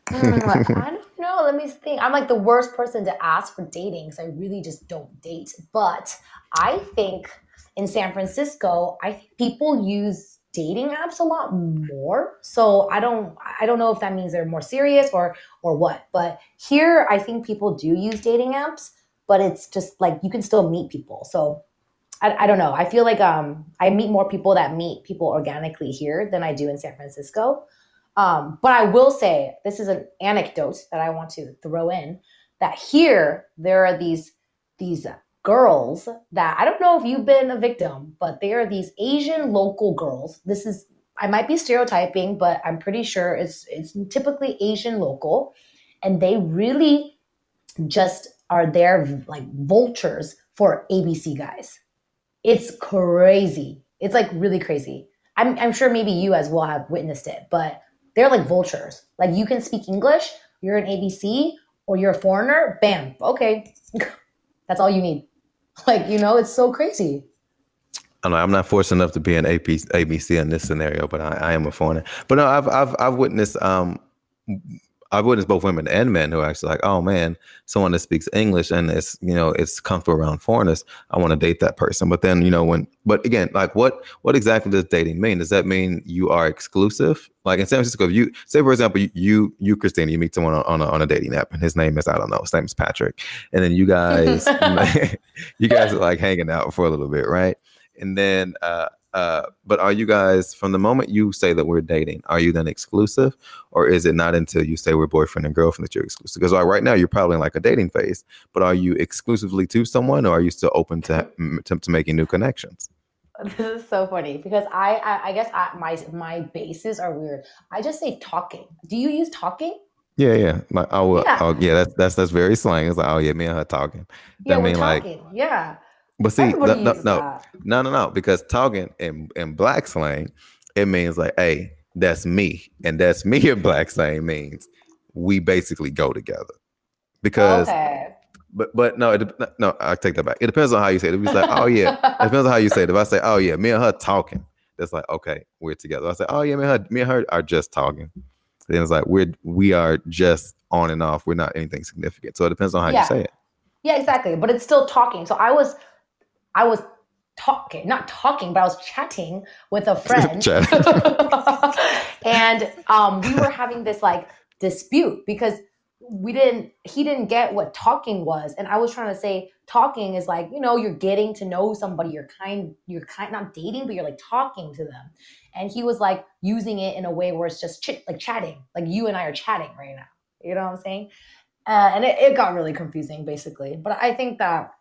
hmm. I don't know. Let me think. I'm like the worst person to ask for dating because I really just don't date. But I think in San Francisco, I think people use dating apps a lot more. So I don't I don't know if that means they're more serious or or what. But here, I think people do use dating apps, but it's just like you can still meet people. So I, I don't know. I feel like um I meet more people that meet people organically here than I do in San Francisco. Um, but I will say, this is an anecdote that I want to throw in, that here there are these these girls that, I don't know if you've been a victim, but they are these Asian local girls. This is, I might be stereotyping, but I'm pretty sure it's it's typically Asian local. And they really just are there like vultures for A B C guys. It's crazy. It's like really crazy. I'm I'm sure maybe you as well have witnessed it, but they're like vultures. Like you can speak English, you're an A B C, or you're a foreigner, bam, okay. That's all you need. Like, you know, it's so crazy. I know, I'm not fortunate enough to be an A B C in this scenario, but I, I am a foreigner. But no, I've I've I've witnessed um I've witnessed both women and men who are actually like, oh man, someone that speaks English and it's, you know, it's comfortable around foreigners. I want to date that person. But then, you know, when, but again, like what, what exactly does dating mean? Does that mean you are exclusive? Like in San Francisco, if you say, for example, you, you, you Christina, you meet someone on, on a, on a dating app and his name is, I don't know, his name is Patrick. And then you guys, you guys are like hanging out for a little bit. Right. And then, uh, Uh, but are you guys, from the moment you say that we're dating, are you then exclusive, or is it not until you say we're boyfriend and girlfriend that you're exclusive? Because like, right now you're probably in like a dating phase, but are you exclusively to someone, or are you still open to to, to making new connections? This is so funny because I I, I guess I, my my bases are weird. I just say talking. Do you use talking? Yeah, yeah. Like I will. Yeah, I'll, yeah that's, that's that's very slang. It's like, oh yeah, me and her talking. That yeah, mean, we're talking. Like, yeah. But see, no, no, no, no, no, no, because talking in, in black slang, it means like, hey, that's me. And that's me in black slang means we basically go together. Because, okay. but but no, it, no, I take that back. It depends on how you say it. If you say, oh yeah, it depends on how you say it. If I say, oh yeah, me and her talking, that's like, okay, we're together. I say, oh yeah, me and her, me and her are just talking. Then it's like, we're, we are just on and off. We're not anything significant. So it depends on how yeah. you say it. Yeah, exactly. But it's still talking. So I was... I was talking, not talking, but I was chatting with a friend and um, we were having this like dispute because we didn't, he didn't get what talking was. And I was trying to say talking is like, you know, you're getting to know somebody, you're kind, you're kind, not dating, but you're like talking to them. And he was like using it in a way where it's just chit, like chatting, like you and I are chatting right now. You know what I'm saying? Uh, and it, it got really confusing basically. But I think that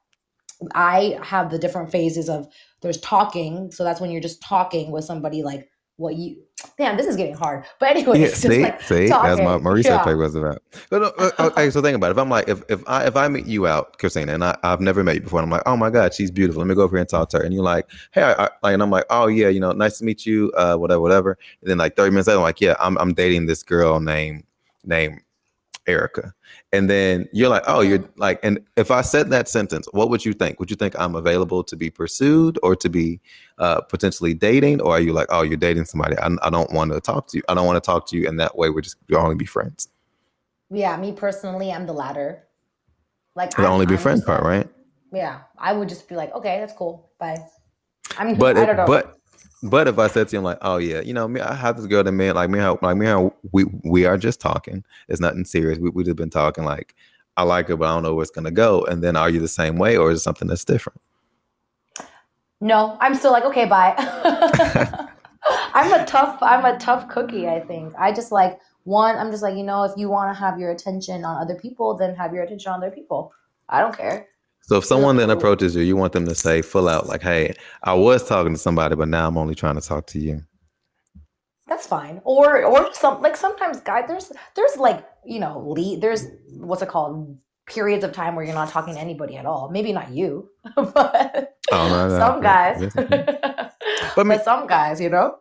I have the different phases of there's talking. So that's when you're just talking with somebody like what you, damn, this is getting hard. But anyway, yeah, see, just like see, talking. That's what my research yeah. paper was about. But, uh, okay, so think about it. If I'm like, if, if I, if I meet you out, Christina, and I, I've never met you before, and I'm like, oh my God, she's beautiful. Let me go over here and talk to her. And you're like, hey, I, I, and I'm like, oh yeah, you know, nice to meet you. Uh, whatever, whatever. And then like thirty minutes later, I'm like, yeah, I'm, I'm dating this girl named, named Erica. And then you're like, oh, you're like, and if I said that sentence, what would you think? Would you think I'm available to be pursued or to be uh, potentially dating? Or are you like, oh, you're dating somebody. I, I don't want to talk to you. I don't want to talk to you. And that way we're just, we'll only be friends. Yeah. Me personally, I'm the latter. Like the only be I'm friends just, part, right? Yeah. I would just be like, okay, that's cool. Bye. I mean, but I don't know. But, But if I said to him like, "Oh yeah, you know, me, I have this girl that me like me, how like me, how we we are just talking. It's nothing serious. We we just been talking. Like, I like her, but I don't know where it's gonna go." And then, are you the same way, or is it something that's different? No, I'm still like, okay, bye. I'm a tough, I'm a tough cookie, I think. I just like, one, I'm just like, you know, if you want to have your attention on other people, then have your attention on other people. I don't care. So if someone then approaches you, you want them to say full out, like, hey, I was talking to somebody, but now I'm only trying to talk to you. That's fine. Or or some like sometimes guys, there's there's like, you know, lead, there's what's it called? Periods of time where you're not talking to anybody at all. Maybe not you, but oh, no, no, some no, guys. No. but, but me, some guys, you know?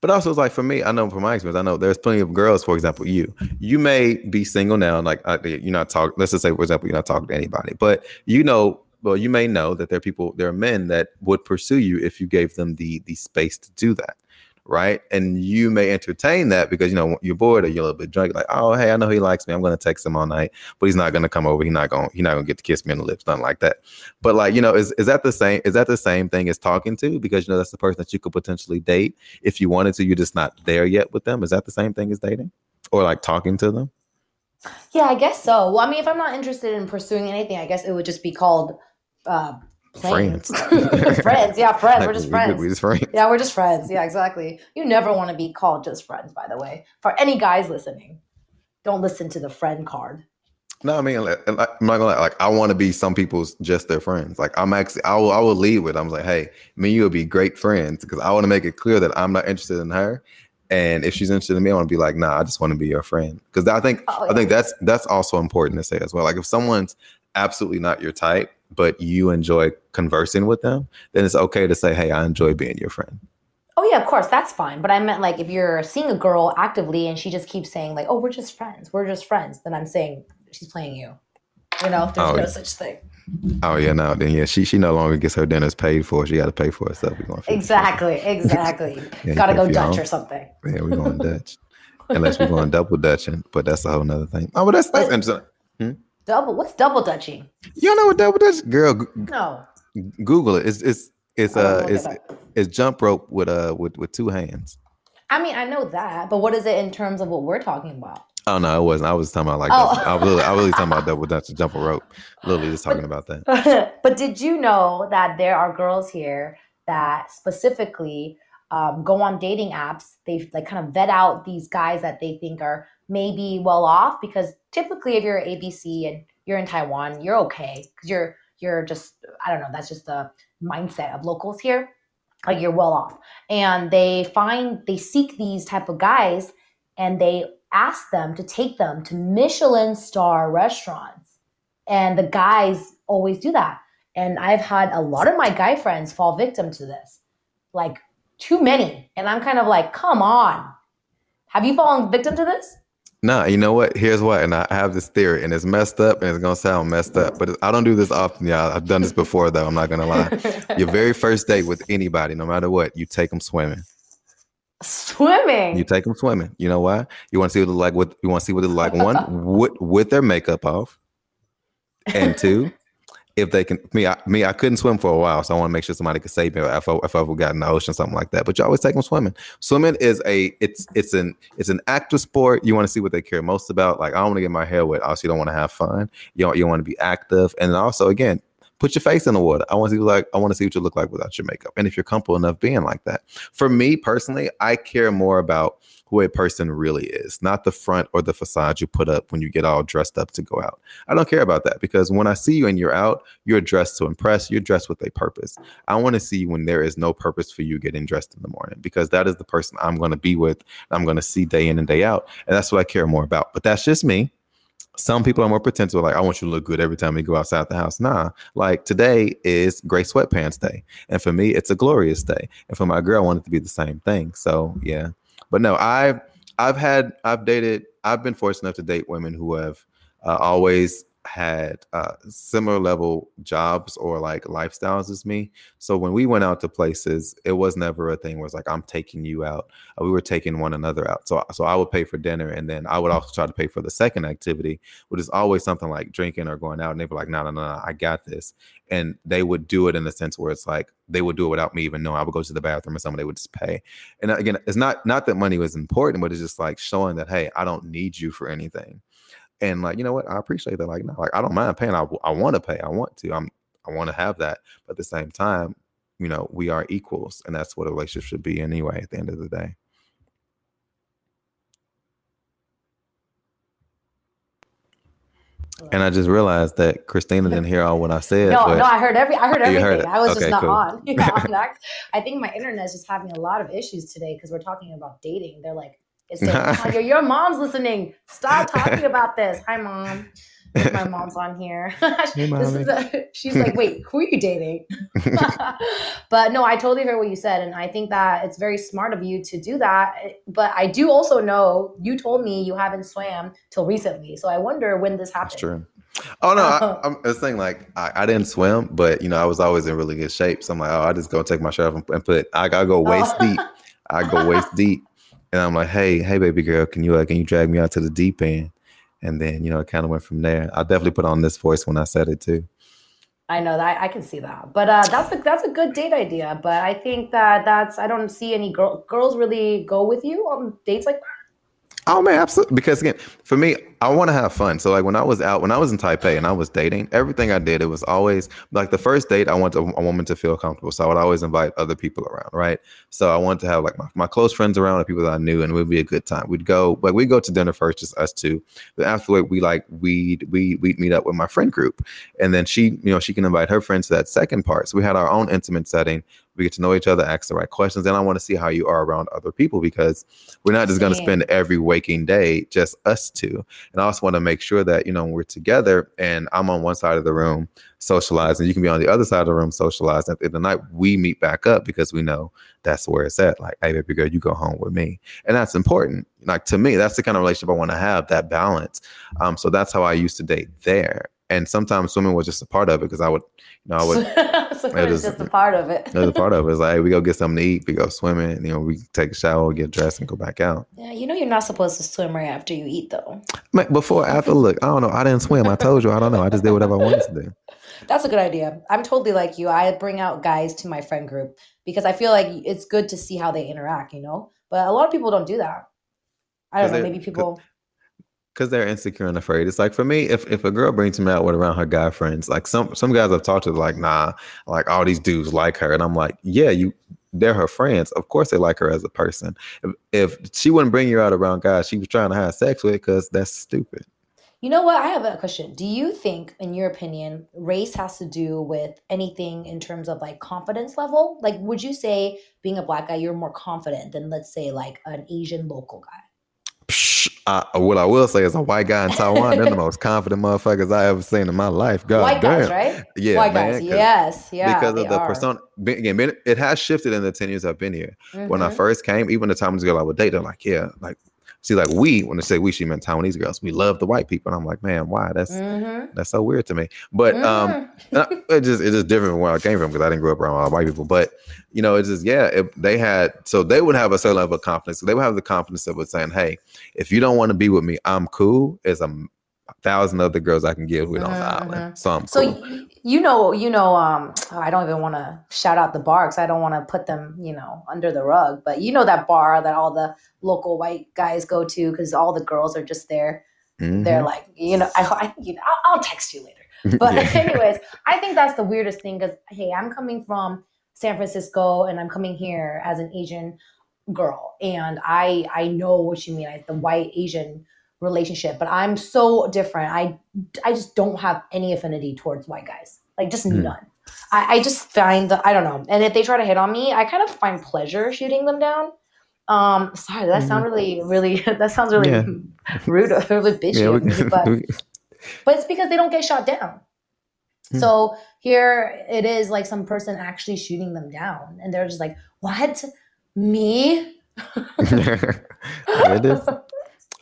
But also, it's like for me, I know from my experience, I know there's plenty of girls, for example, you. You may be single now, and like you're not talking, let's just say, for example, you're not talking to anybody. But you know, well, you may know that there are people, there are men that would pursue you if you gave them the the space to do that. Right. And you may entertain that because, you know, you're bored or you're a little bit drunk. Like, oh, hey, I know he likes me. I'm going to text him all night, but he's not going to come over. He's not going to he's not going to get to kiss me on the lips. Nothing like that. But like, you know, is, is that the same? Is that the same thing as talking to? Because, you know, that's the person that you could potentially date if you wanted to. You're just not there yet with them. Is that the same thing as dating or like talking to them? Yeah, I guess so. Well, I mean, if I'm not interested in pursuing anything, I guess it would just be called uh Friends. friends. Yeah, friends. Like, we're just we, friends. We're just friends. Yeah, we're just friends. Yeah, exactly. You never want to be called just friends, by the way. For any guys listening, don't listen to the friend card. No, I mean, like, I'm not gonna lie. Like, I want to be some people's just their friends. Like, I'm actually, I will, I will lead with. I'm like, hey, me and you will be great friends because I want to make it clear that I'm not interested in her, and if she's interested in me, I want to be like, nah, I just want to be your friend because I think, oh, yeah. I think that's that's also important to say as well. Like, if someone's absolutely not your type, but you enjoy conversing with them, then it's okay to say, hey, I enjoy being your friend. Oh, yeah, of course. That's fine. But I meant like if you're seeing a girl actively and she just keeps saying like, oh, we're just friends. We're just friends. Then I'm saying she's playing you. You know, there's oh, no yeah. such thing. Oh, yeah. No, then, yeah, she she no longer gets her dinners paid for. She got to pay for herself. Exactly. Exactly. yeah, got to go Dutch or something. Yeah, we're going Dutch. Unless we're going double Dutching. But that's a whole nother thing. Oh, but that's, that's but, interesting. Hmm? Double? What's double dutching? You don't know what double dutch, girl? G- no. Google it. It's it's it's uh it's it it's jump rope with uh with, with two hands. I mean, I know that, but what is it in terms of what we're talking about? Oh no, it wasn't. I was talking about like oh. I was really, I was really talking about double dutch and jump a rope. Literally just talking but, about that. But did you know that there are girls here that specifically um, go on dating apps? They like kind of vet out these guys that they think are maybe well off because typically if you're A B C and you're in Taiwan, you're okay because you're you're just, I don't know, that's just the mindset of locals here. Like you're well off. And they find, they seek these type of guys and they ask them to take them to Michelin star restaurants. And the guys always do that. And I've had a lot of my guy friends fall victim to this, like too many. And I'm kind of like, come on. Have you fallen victim to this? No, nah, you know what? Here's what, and I have this theory, and it's messed up, and it's gonna sound messed up, but I don't do this often, y'all. I've done this before, though. I'm not gonna lie. Your very first date with anybody, no matter what, you take them swimming. Swimming. You take them swimming. You know why? You want to see what they like. What you want to see what they like. One, with with their makeup off, and two, if they can. Me, I, me, I couldn't swim for a while, so I want to make sure somebody could save me if I if I got in the ocean, something like that. But you always take them swimming. Swimming is a it's it's an it's an active sport. You want to see what they care most about. Like I don't want to get my hair wet. Also, you don't want to have fun. You don't, you want to be active, and also again, put your face in the water. I want to see like I want to see what you look like without your makeup, and if you're comfortable enough being like that. For me personally, I care more about who a person really is, not the front or the facade you put up when you get all dressed up to go out. I don't care about that because when I see you and you're out, you're dressed to impress. You're dressed with a purpose. I want to see you when there is no purpose for you getting dressed in the morning because that is the person I'm going to be with. I'm going to see day in and day out. And that's what I care more about. But that's just me. Some people are more potential. Like, I want you to look good every time we go outside the house. Nah, like today is gray sweatpants day. And for me, it's a glorious day. And for my girl, I want it to be the same thing. So, yeah. But no, I've, I've had, I've dated, I've been fortunate enough to date women who have uh, always had uh, similar level jobs or like lifestyles as me. So when we went out to places, it was never a thing where it's like, I'm taking you out. Uh, we were taking one another out. So, so I would pay for dinner and then I would also try to pay for the second activity, which is always something like drinking or going out. And they'd be like, no, no, no, no, I got this. And they would do it in the sense where it's like, they would do it without me even knowing. I would go to the bathroom or something. They would just pay. And again, it's not not that money was important, but it's just like showing that, hey, I don't need you for anything. And like, you know what? I appreciate that. Like, no, like I don't mind paying. I, I want to pay. I want to. I'm I want to have that. But at the same time, you know, we are equals, and that's what a relationship should be anyway at the end of the day. And I just realized that Christina didn't hear all what I said. No, but no, I heard every, I heard everything. Heard I was okay, just not cool. on. You know, not, I think my internet is just having a lot of issues today because we're talking about dating. They're like, it's like, your, your mom's listening. Stop talking about this. Hi, mom. My mom's on here. Hey, this is a, she's like, wait, who are you dating? But no, I totally heard what you said. And I think that it's very smart of you to do that. But I do also know you told me you haven't swam till recently. So I wonder when this happened. That's true. Oh, no, I, I'm just saying like I, I didn't swim, but, you know, I was always in really good shape. So I'm like, oh, I just go take my shirt off and, and put I got to go waist oh. deep. I go waist deep. And I'm like, hey, hey, baby girl, can you uh, can you drag me out to the deep end? And then, you know, it kind of went from there. I definitely put on this voice when I said it, too. I know that I can see that. But uh, that's, a, that's a good date idea. But I think that that's I don't see any girl, girls really go with you on dates like that. Oh, man, absolutely. Because, again, for me, I want to have fun. So, like, when I was out, when I was in Taipei and I was dating, everything I did, it was always like the first date. I want a, a woman to feel comfortable. So I would always invite other people around. Right. So I wanted to have like my, my close friends around, the people that I knew, and it would be a good time. We'd go, but like, we'd go to dinner first, just us two. But afterward, we like we'd we we'd meet up with my friend group. And then she, you know, she can invite her friends to that second part. So we had our own intimate setting. We get to know each other, ask the right questions. And I want to see how you are around other people, because we're not just going to spend every waking day just us two. And I also want to make sure that, you know, we're together and I'm on one side of the room socializing. You can be on the other side of the room socializing. At the end of the night, we meet back up because we know that's where it's at. Like, hey, baby girl, you go home with me. And that's important. Like, to me, that's the kind of relationship I want to have, that balance. Um, so that's how I used to date there. And sometimes swimming was just a part of it because I would, you know, I would. So it was just a part of it. It was a part of it. It's like, hey, we go get something to eat, we go swimming, and, you know, we take a shower, get dressed, and go back out. Yeah, you know, you're not supposed to swim right after you eat, though. Before, after, look, I don't know. I didn't swim. I told you, I don't know. I just did whatever I wanted to do. That's a good idea. I'm totally like you. I bring out guys to my friend group because I feel like it's good to see how they interact, you know? But a lot of people don't do that. I don't know. Maybe people. Because they're insecure and afraid. It's like, for me, if, if a girl brings me out with around her guy friends, like some some guys I've talked to, like, nah, like all these dudes like her. And I'm like, yeah, you they're her friends. Of course they like her as a person. If, if she wouldn't bring you out around guys she was trying to have sex with, because that's stupid. You know what? I have a question. Do you think, in your opinion, race has to do with anything in terms of like confidence level? Like, would you say being a black guy, you're more confident than, let's say, like an Asian local guy? I, what I will say is a white guy in Taiwan, they're the most confident motherfuckers I ever seen in my life. God white damn. Guys, right? Yeah, white man, guys, yes, yeah. Because of the are. persona, again, it has shifted in the ten years I've been here. Mm-hmm. When I first came, even the Taiwanese girl I would date, they're like, yeah, like, see, like we, when they say we, she meant Taiwanese girls. We love the white people. And I'm like, man, why? That's mm-hmm. that's so weird to me. But mm-hmm. um, it just it's just different from where I came from because I didn't grow up around all white people. But, you know, it's just, yeah, if they had, so they would have a certain level of confidence. So they would have the confidence of saying, hey, if you don't want to be with me, I'm cool. There's a thousand other girls I can get with mm-hmm. on the island. So I'm so cool. Y- you know, you know, um, I don't even want to shout out the bar because I don't want to put them, you know, under the rug. But you know that bar that all the local white guys go to because all the girls are just there. Mm-hmm. They're like, you know, I, I think you know, I'll, I'll text you later. But yeah. anyways, I think that's the weirdest thing because, hey, I'm coming from San Francisco and I'm coming here as an Asian girl. And I I know what you mean. I, the white Asian relationship, but I'm so different. I, I just don't have any affinity towards white guys, like just mm. none. I, I just find that, I don't know. And if they try to hit on me, I kind of find pleasure shooting them down. Um, sorry, that mm. sounds really, really, that sounds really yeah. rude or really bitchy yeah, we, me, but, we, but it's because they don't get shot down. Mm. So here it is like some person actually shooting them down and they're just like, what? Me? It is.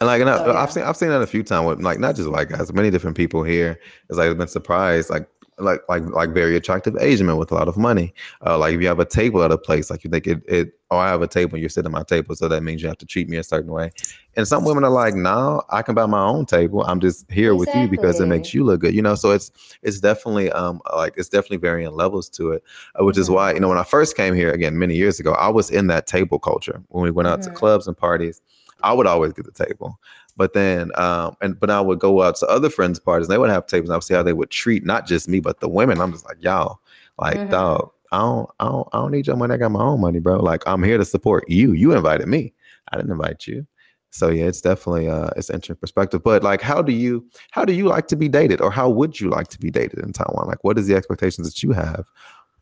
And like, and I, oh, yeah. I've seen, I've seen that a few times with like, not just white guys, many different people here. It's like, I've been surprised, like, like, like, like very attractive Asian men with a lot of money. Uh, like if you have a table at a place, like you think it, it, oh, I have a table and you're sitting at my table. So that means you have to treat me a certain way. And some women are like, no, I can buy my own table. I'm just here exactly. with you because it makes you look good. You know? So it's, it's definitely, um, like it's definitely varying levels to it, uh, which mm-hmm. is why, you know, when I first came here again, many years ago, I was in that table culture when we went out mm-hmm. to clubs and parties. I would always get the table, but then, um, and but I would go out to other friends' parties and they would have tables and I would see how they would treat not just me, but the women. I'm just like, y'all, like, mm-hmm. dog, I don't, I don't, I don't need your money. I got my own money, bro. Like, I'm here to support you. You invited me. I didn't invite you. So yeah, it's definitely uh, it's interesting perspective. But like, how do you, how do you like to be dated, or how would you like to be dated in Taiwan? Like, what is the expectations that you have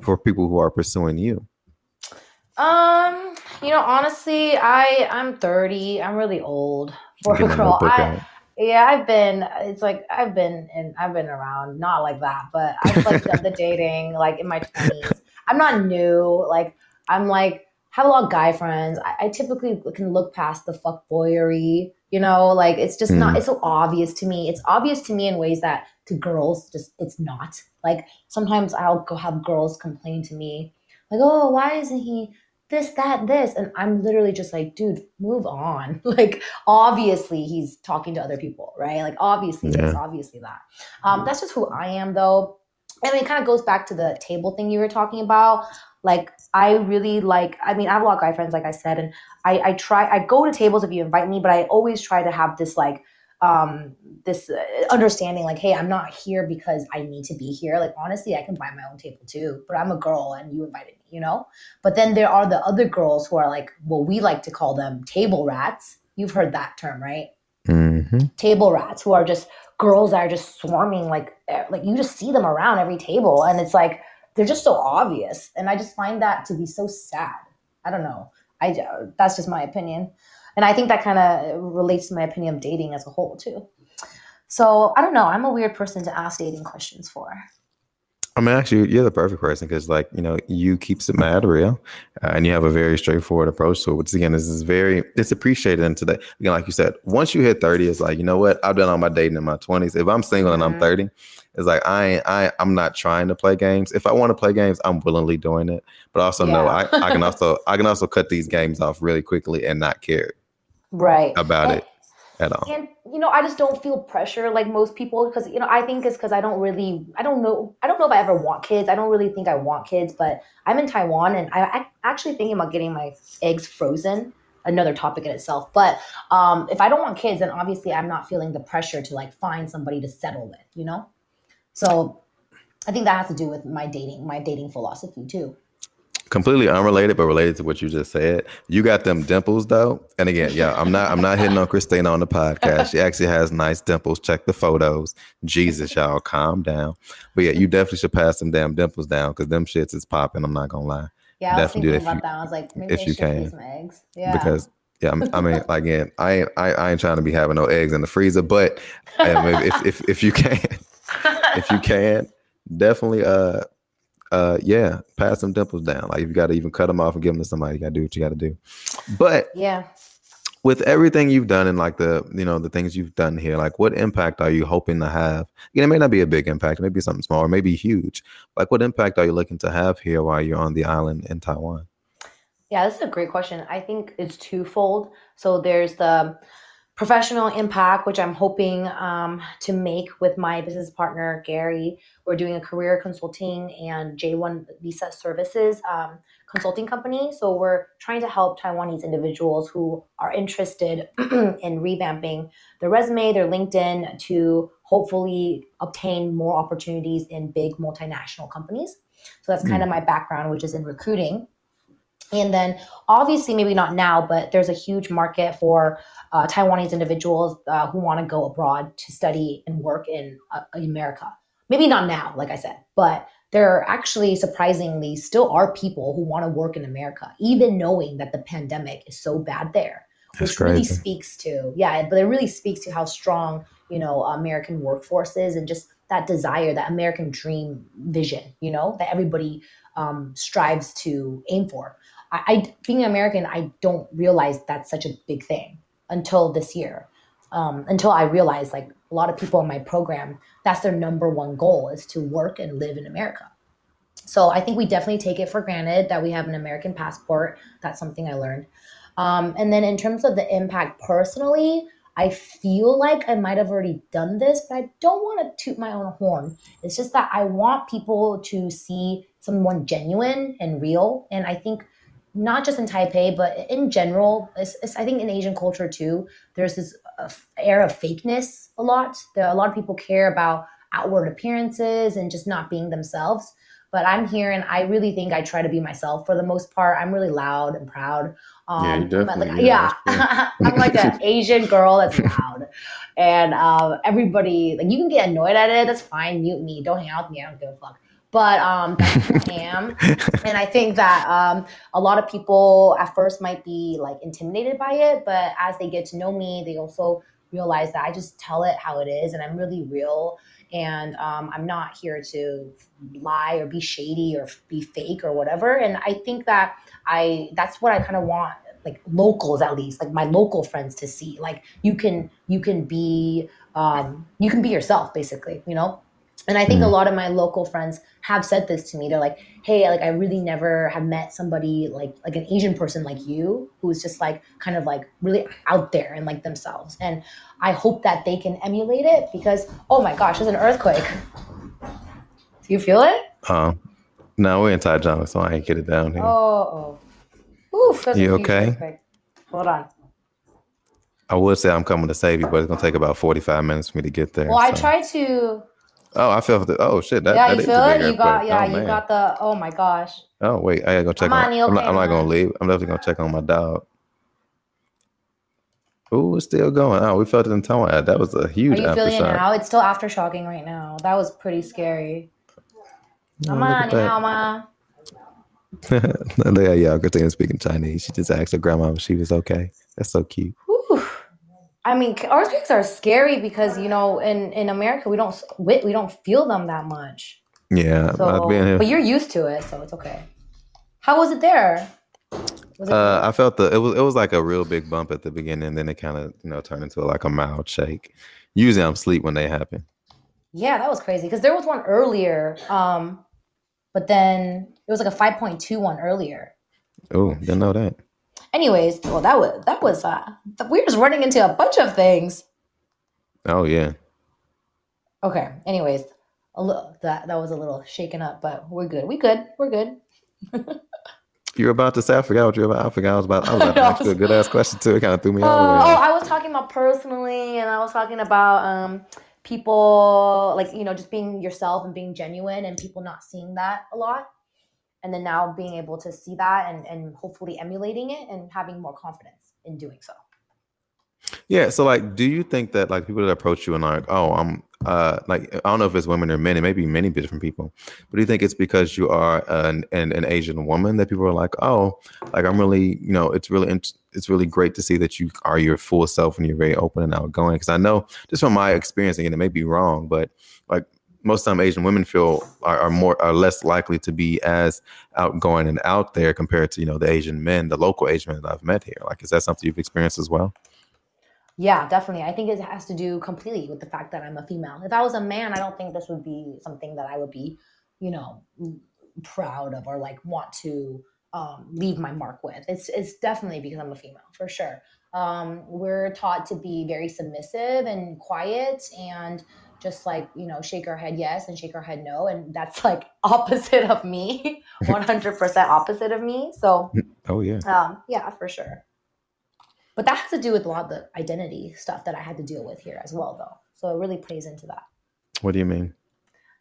for people who are pursuing you? Um, you know, honestly, I I'm thirty. I'm really old for a girl. I, yeah, I've been. It's like I've been and I've been around, not like that, but I've like done the dating like in my twenties. I'm not new. Like I'm like. Have a lot of guy friends. I, I typically can look past the fuckboyery, you know, like it's just mm. not, it's so obvious to me. It's obvious to me in ways that to girls, just it's not. Like sometimes I'll go have girls complain to me like, oh, why isn't he this, that, this? And I'm literally just like, dude, move on. Like, obviously he's talking to other people, right? Like obviously yeah. That's obviously that. Um, that's just who I am though. I mean, it kind of goes back to the table thing you were talking about. Like, I really like, I mean, I have a lot of guy friends, like I said, and I, I try, I go to tables if you invite me, but I always try to have this, like, um, this understanding, like, hey, I'm not here because I need to be here. Like, honestly, I can buy my own table too, but I'm a girl and you invited me, you know? But then there are the other girls who are like, well, we like to call them table rats. You've heard that term, right? Mm-hmm. Table rats, who are just girls that are just swarming, like, like you just see them around every table. And it's like, they're just so obvious. And I just find that to be so sad. I don't know. I, that's just my opinion. And I think that kind of relates to my opinion of dating as a whole too. So I don't know. I'm a weird person to ask dating questions for. I mean, actually, you're the perfect person because, like, you know, you keeps it mad real, uh, and you have a very straightforward approach to it. Which again, this is very, it's appreciated in today. Again, like you said, once you hit thirty, it's like, you know what? I've done all my dating in my twenties. If I'm single and I'm thirty, it's like I, ain't, I, I'm not trying to play games. If I want to play games, I'm willingly doing it. But also, yeah. no, I, I can also, I can also cut these games off really quickly and not care, right, about and, it at all. And- You know, I just don't feel pressure like most people because, you know, I think it's because I don't really, I don't know, I don't know if I ever want kids. I don't really think I want kids, but I'm in Taiwan and I'm actually thinking about getting my eggs frozen, another topic in itself. But um, if I don't want kids, then obviously I'm not feeling the pressure to like find somebody to settle with, you know? So I think that has to do with my dating, my dating philosophy too. Completely unrelated, but related to what you just said. You got them dimples though. And again, yeah, I'm not I'm not hitting on Christina on the podcast. She actually has nice dimples. Check the photos. Jesus, y'all, calm down. But yeah, you definitely should pass some damn dimples down because them shits is popping. I'm not gonna lie. Yeah, I was definitely thinking about you, that. I was like, maybe if I should you can, use my eggs. Yeah. Because yeah, I mean, like, again, I ain't I, I ain't trying to be having no eggs in the freezer, but um, if, if if you can, if you can, definitely uh Uh, yeah, pass some dimples down. Like, if you got to even cut them off and give them to somebody, you got to do what you got to do. But yeah, with everything you've done and like the, you know, the things you've done here, like what impact are you hoping to have? You know, it may not be a big impact, maybe something small, or maybe huge. Like, what impact are you looking to have here while you're on the island in Taiwan? Yeah, this is a great question. I think it's twofold. So there's the professional impact, which I'm hoping um, to make with my business partner, Gary. We're doing a career consulting and J one visa services um, consulting company. So we're trying to help Taiwanese individuals who are interested in revamping their resume, their LinkedIn, to hopefully obtain more opportunities in big multinational companies. So that's kind mm. of my background, which is in recruiting. And then obviously, maybe not now, but there's a huge market for uh, Taiwanese individuals uh, who want to go abroad to study and work in uh, America. Maybe not now, like I said, but there are actually surprisingly still are people who want to work in America, even knowing that the pandemic is so bad there, That's which crazy. Really speaks to, yeah, but it really speaks to how strong, you know, American workforce is and just that desire, that American dream vision, you know, that everybody um, strives to aim for. I, I being American, I don't realize that's such a big thing until this year, um, until I realized like a lot of people in my program, that's their number one goal is to work and live in America. So I think we definitely take it for granted that we have an American passport. That's something I learned. Um, and then in terms of the impact personally, I feel like I might have already done this, but I don't want to toot my own horn. It's just that I want people to see someone genuine and real. And I think not just in Taipei, but in general, it's, it's, I think in Asian culture too, there's this uh, air of fakeness a lot. There, a lot of people care about outward appearances and just not being themselves. But I'm here, and I really think I try to be myself for the most part. I'm really loud and proud. Um, yeah, you definitely. Like, yeah, yeah. I'm like an Asian girl that's loud, and um, everybody, like, you can get annoyed at it. That's fine. Mute me. Don't hang out with me. I don't give a fuck. But um, that's who I am, and I think that um, a lot of people at first might be like intimidated by it, but as they get to know me, they also realize that I just tell it how it is, and I'm really real. And um, I'm not here to lie or be shady or be fake or whatever. And I think that I that's what I kind of want, like locals at least, like my local friends to see. Like you can you can be um, you can be yourself, basically, you know. And I think a lot of my local friends have said this to me. They're like, hey, like I really never have met somebody like like an Asian person like you who is just like kind of like really out there and like themselves. And I hope that they can emulate it because, oh my gosh, there's an earthquake. Do you feel it? Uh, no, we're in Taiwan, so I ain't get it down here. Oh, oh. Oof, that's you okay? Earthquake. Hold on. I would say I'm coming to save you, but it's going to take about forty-five minutes for me to get there. Well, so. I try to... Oh, I felt the oh shit. That, yeah, that you feel it? You got, yeah, oh, you got the oh my gosh. Oh wait, I gotta go check. Amani, on, okay, I'm, not, I'm not gonna leave. I'm definitely gonna check on my dog. Ooh, it's still going. Oh, we felt it in Taiwan. That was a huge. Are you aftershock. Feeling it now? It's still aftershocking right now. That was pretty scary. Oh, Amani, Alma. Yeah, y'all. Christina's speaking Chinese. She just asked her grandma if she was okay. That's so cute. Whew. I mean, earthquakes are scary because, you know, in, in America, we don't we, we don't feel them that much. Yeah. So, being here. But you're used to it, so it's okay. How was it there? Was it uh, I felt the it was it was like a real big bump at the beginning, and then it kind of, you know, turned into like a mild shake. Usually I'm asleep when they happen. Yeah, that was crazy because there was one earlier, um, but then it was like a five point two one earlier. Oh, didn't know that. Anyways, well, that was, that was, uh, we were just running into a bunch of things. Oh, yeah. Okay. Anyways, a little, that, that was a little shaken up, but we're good. We good. We're good. You were about to say, I forgot what you were about. I forgot I was about, I was about to ask you a good ass question too. It kind of threw me uh, all the way. Oh, I was talking about personally, and I was talking about, um, people like, you know, just being yourself and being genuine and people not seeing that a lot. And then now being able to see that and, and hopefully emulating it and having more confidence in doing so. Yeah. So like, do you think that like people that approach you and like, oh, I'm uh, like, I don't know if it's women or men, it may be many different people, but do you think it's because you are an, an, an Asian woman that people are like, oh, like I'm really, you know, it's really, it's really great to see that you are your full self and you're very open and outgoing. Cause I know just from my experience, again, it may be wrong, but like, most of the time Asian women feel are, are more are less likely to be as outgoing and out there compared to, you know, the Asian men, the local Asian men that I've met here. Like, is that something you've experienced as well? Yeah, definitely. I think it has to do completely with the fact that I'm a female. If I was a man, I don't think this would be something that I would be, you know, proud of or like want to um, leave my mark with. It's it's definitely because I'm a female, for sure. Um, we're taught to be very submissive and quiet and just like, you know, shake our head yes and shake our head no. And that's like opposite of me, one hundred percent opposite of me. So, oh yeah. Um, yeah, for sure. But that has to do with a lot of the identity stuff that I had to deal with here as well, though. So it really plays into that. What do you mean?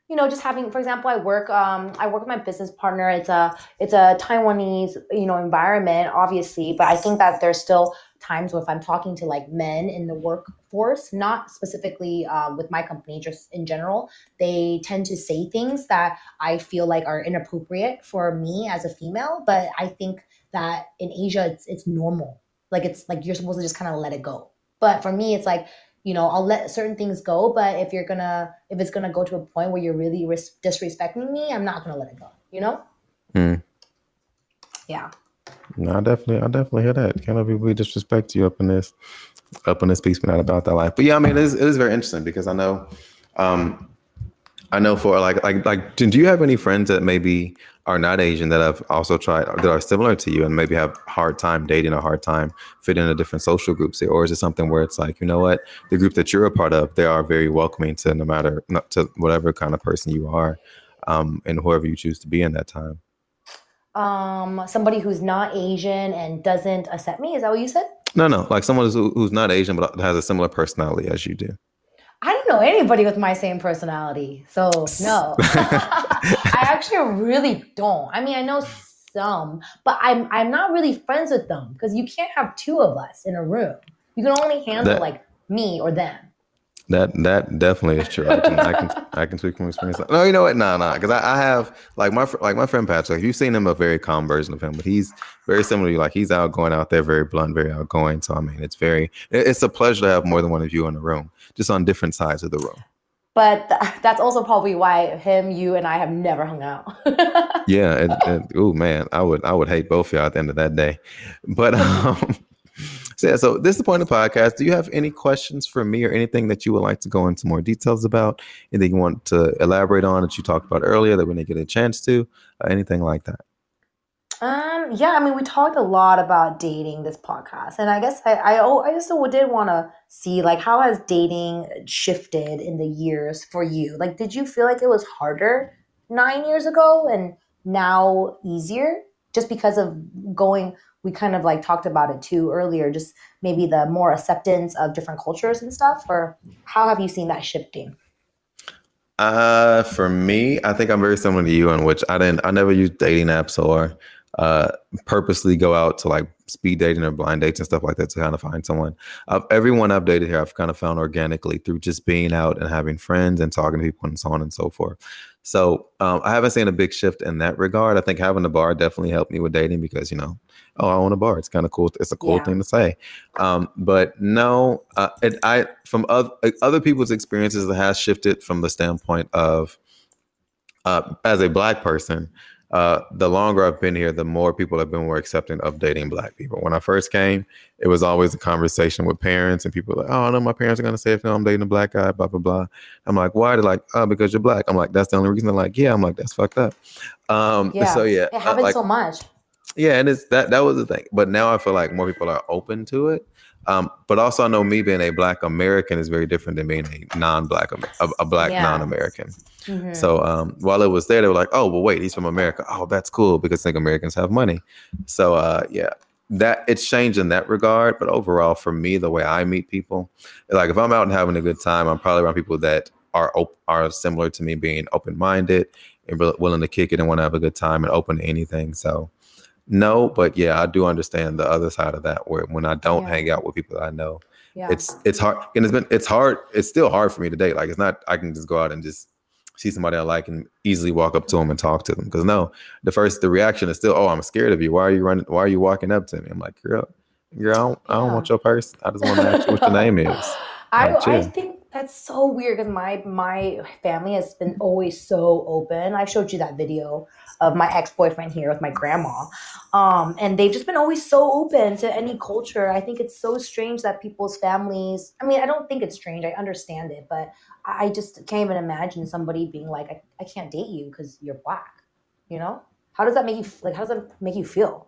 You know, just having, for example, I work, um, I work with my business partner. It's a, it's a Taiwanese, you know, environment, obviously, but I think that there's still times where if I'm talking to like men in the workforce, not specifically uh, with my company, just in general, they tend to say things that I feel like are inappropriate for me as a female. But I think that in Asia, it's, it's normal. Like it's like, you're supposed to just kind of let it go. But for me, it's like, you know, I'll let certain things go, but if you're gonna, if it's gonna go to a point where you're really ris- disrespecting me, I'm not gonna let it go, you know? Mm. Yeah. No, I definitely, I definitely hear that. Can't let people disrespect you up in this, up in this piece, but not about that life. But yeah, I mean, it is, it is very interesting because I know, um, I know for like, like, like, do you have any friends that maybe are not Asian that have also tried, that are similar to you and maybe have a hard time dating or hard time fitting into different social groups here? Or is it something where it's like, you know what, the group that you're a part of, they are very welcoming to no matter, not to whatever kind of person you are, um, and whoever you choose to be in that time? Um, somebody who's not Asian and doesn't accept me, is that what you said? No, no, like someone who's, who's not Asian but has a similar personality as you do. I don't know anybody with my same personality, so no. I actually really don't. I mean, I know some, but I'm I'm not really friends with them because you can't have two of us in a room. You can only handle that, like me or them. That that definitely is true. I can I can, I can speak from experience. No, you know what? Nah, nah. Because I, I have like my like my friend Patrick. You've seen him, a very calm version of him, but he's very similar to you. Like he's outgoing out there, very blunt, very outgoing. So I mean, it's very it's a pleasure to have more than one of you in the room, just on different sides of the room. But th- that's also probably why him, you, and I have never hung out. Yeah, and, and oh man, I would I would hate both of y'all at the end of that day. But um. So, yeah, so this is the point of the podcast. Do you have any questions for me or anything that you would like to go into more details about? Anything you want to elaborate on that you talked about earlier that we didn't get a chance to? Uh, anything like that? Um. Yeah, I mean, we talked a lot about dating this podcast. And I guess I I, oh, I just did want to see, like, how has dating shifted in the years for you? Like, did you feel like it was harder nine years ago and now easier just because of going – we kind of like talked about it too earlier, just maybe the more acceptance of different cultures and stuff, or how have you seen that shifting? Uh, for me, I think I'm very similar to you in which I didn't, I never used dating apps or uh, purposely go out to like speed dating or blind dates and stuff like that to kind of find someone. I've, everyone I've dated here, I've kind of found organically through just being out and having friends and talking to people and so on and so forth. So um, I haven't seen a big shift in that regard. I think having a bar definitely helped me with dating because, you know, oh, I own a bar. It's kind of cool. It's a cool yeah. thing to say. Um, but no, uh, it, I from other, other people's experiences, it has shifted from the standpoint of uh, as a Black person. Uh, the longer I've been here, the more people have been more accepting of dating Black people. When I first came, it was always a conversation with parents and people were like, oh, no, my parents are going to say, if no, I'm dating a Black guy, blah, blah, blah. I'm like, why? They're like, oh, because you're Black. I'm like, that's the only reason. They're like, yeah. I'm like, that's fucked up. Um, yeah. So, yeah. It happens uh, like, so much. Yeah. And it's that that was the thing. But now I feel like more people are open to it. Um, but also, I know me being a Black American is very different than being a non-Black, a, a Black yeah. non-American. Mm-hmm. So um, while it was there, they were like, oh, well, wait, he's from America. Oh, that's cool because I think Americans have money. So, uh, yeah, that it's changed in that regard. But overall, for me, the way I meet people, like if I'm out and having a good time, I'm probably around people that are op- are similar to me, being open-minded and re- willing to kick it and want to have a good time and open to anything. So. No, but yeah, I do understand the other side of that where when I don't yeah. hang out with people that I know, yeah. it's it's hard. And it's been it's hard. It's still hard for me today. Like it's not I can just go out and just see somebody I like and easily walk up to them and talk to them. Because no, the first the reaction is still, oh, I'm scared of you. Why are you running? Why are you walking up to me? I'm like, girl, girl, I don't, yeah. I don't want your purse. I just want to ask you what your name is. I, I think that's so weird because my my family has been always so open. I showed you that video of my ex-boyfriend here with my grandma. Um, and they've just been always so open to any culture. I think it's so strange that people's families, I mean, I don't think it's strange. I understand it, but I just can't even imagine somebody being like, I, I can't date you because you're Black, you know? How does that make you, like, how does that make you feel?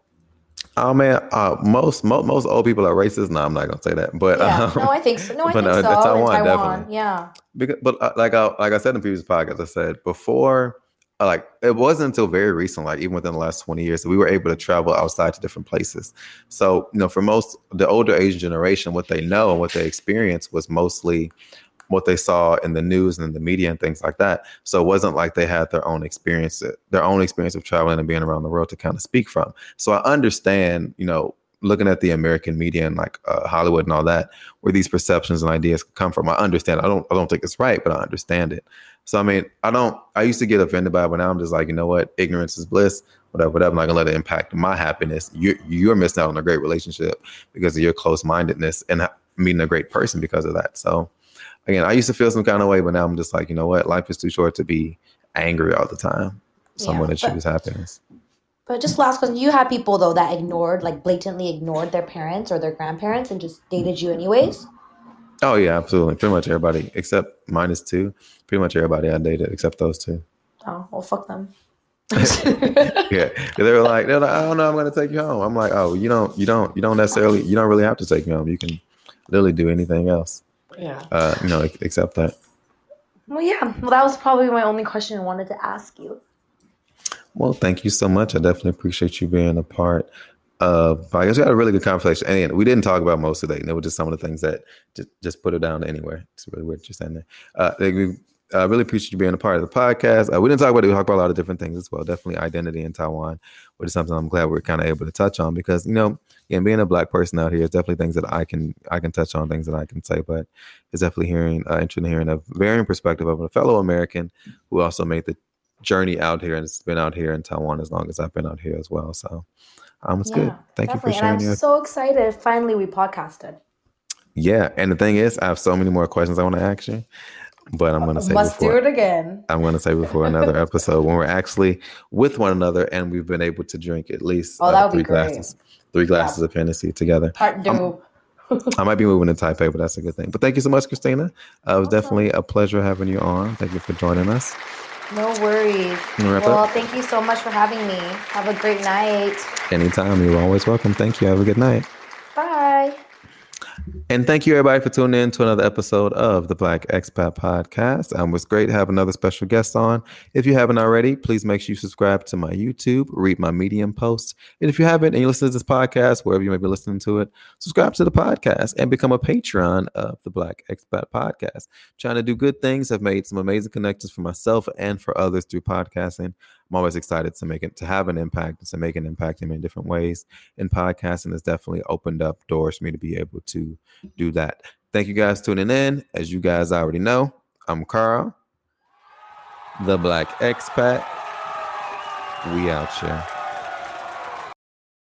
Oh man, uh, most, most most old people are racist. No, I'm not gonna say that. But yeah. um, no, I think so. No, I but, think uh, so. Taiwan, in Taiwan, definitely. Yeah. Because, but uh, like I like I said in previous podcasts, I said before. Like it wasn't until very recent, like even within the last twenty years, that we were able to travel outside to different places. So, you know, for most the older Asian generation, what they know and what they experience was mostly what they saw in the news and in the media and things like that. So it wasn't like they had their own experience, their own experience of traveling and being around the world to kind of speak from. So I understand, you know, looking at the American media and like uh, Hollywood and all that, where these perceptions and ideas come from. I understand. I don't I don't think it's right, but I understand it. So, I mean, I don't, I used to get offended by it, but now I'm just like, you know what? Ignorance is bliss, whatever, whatever. I'm not gonna let it impact my happiness. You're, you're missing out on a great relationship because of your close-mindedness and meeting a great person because of that. So again, I used to feel some kind of way, but now I'm just like, you know what? Life is too short to be angry all the time. Someone yeah, that chooses happiness. But just last question, you had people though that ignored, like blatantly ignored their parents or their grandparents and just dated you anyways? Oh yeah, absolutely. Pretty much everybody except minus two. Pretty much everybody I dated except those two. Oh, well, fuck them. Yeah, they were like, they're like, I don't know, I'm gonna take you home. I'm like, oh, you don't, you don't, you don't necessarily, you don't really have to take me home. You can literally do anything else. Yeah. Uh, you know, except that. Well, yeah. Well, that was probably my only question I wanted to ask you. Well, thank you so much. I definitely appreciate you being a part. Uh, I guess we had a really good conversation, and we didn't talk about most of it. And it was just some of the things that just, just put it down anywhere. It's really weird just saying that. Uh, we I really appreciate you being a part of the podcast. Uh, we didn't talk about it. We talked about a lot of different things as well. Definitely identity in Taiwan, which is something I'm glad we're kind of able to touch on because, you know, again, being a Black person out here is definitely things that I can I can touch on, things that I can say. But it's definitely hearing uh, interesting hearing a varying perspective of a fellow American who also made the journey out here and has been out here in Taiwan as long as I've been out here as well. So um, it's yeah, good. Thank definitely. you for sharing. And I'm your... so excited. Finally, we podcasted. Yeah. And the thing is, I have so many more questions I want to ask you. But I'm going to say must before, do it again. I'm going to say before another episode when we're actually with one another and we've been able to drink at least oh, uh, three glasses, three glasses yeah. of Hennessy together. Part two. I might be moving to Taipei, but that's a good thing. But thank you so much, Christina. Uh, it was awesome. Definitely a pleasure having you on. Thank you for joining us. No worries. Well, up? Thank you so much for having me. Have a great night. Anytime. You're always welcome. Thank you. Have a good night. Bye. And thank you, everybody, for tuning in to another episode of the Black Expat Podcast. Um, it was great to have another special guest on. If you haven't already, please make sure you subscribe to my YouTube, read my Medium posts. And if you haven't and you listen to this podcast, wherever you may be listening to it, subscribe to the podcast and become a patron of the Black Expat Podcast. Trying to do good things. I've made some amazing connections for myself and for others through podcasting. I'm always excited to make it, to have an impact, to make an impact in many different ways. And podcasting has definitely opened up doors for me to be able to do that. Thank you guys for tuning in. As you guys already know, I'm Carl, the Black Expat. We out here.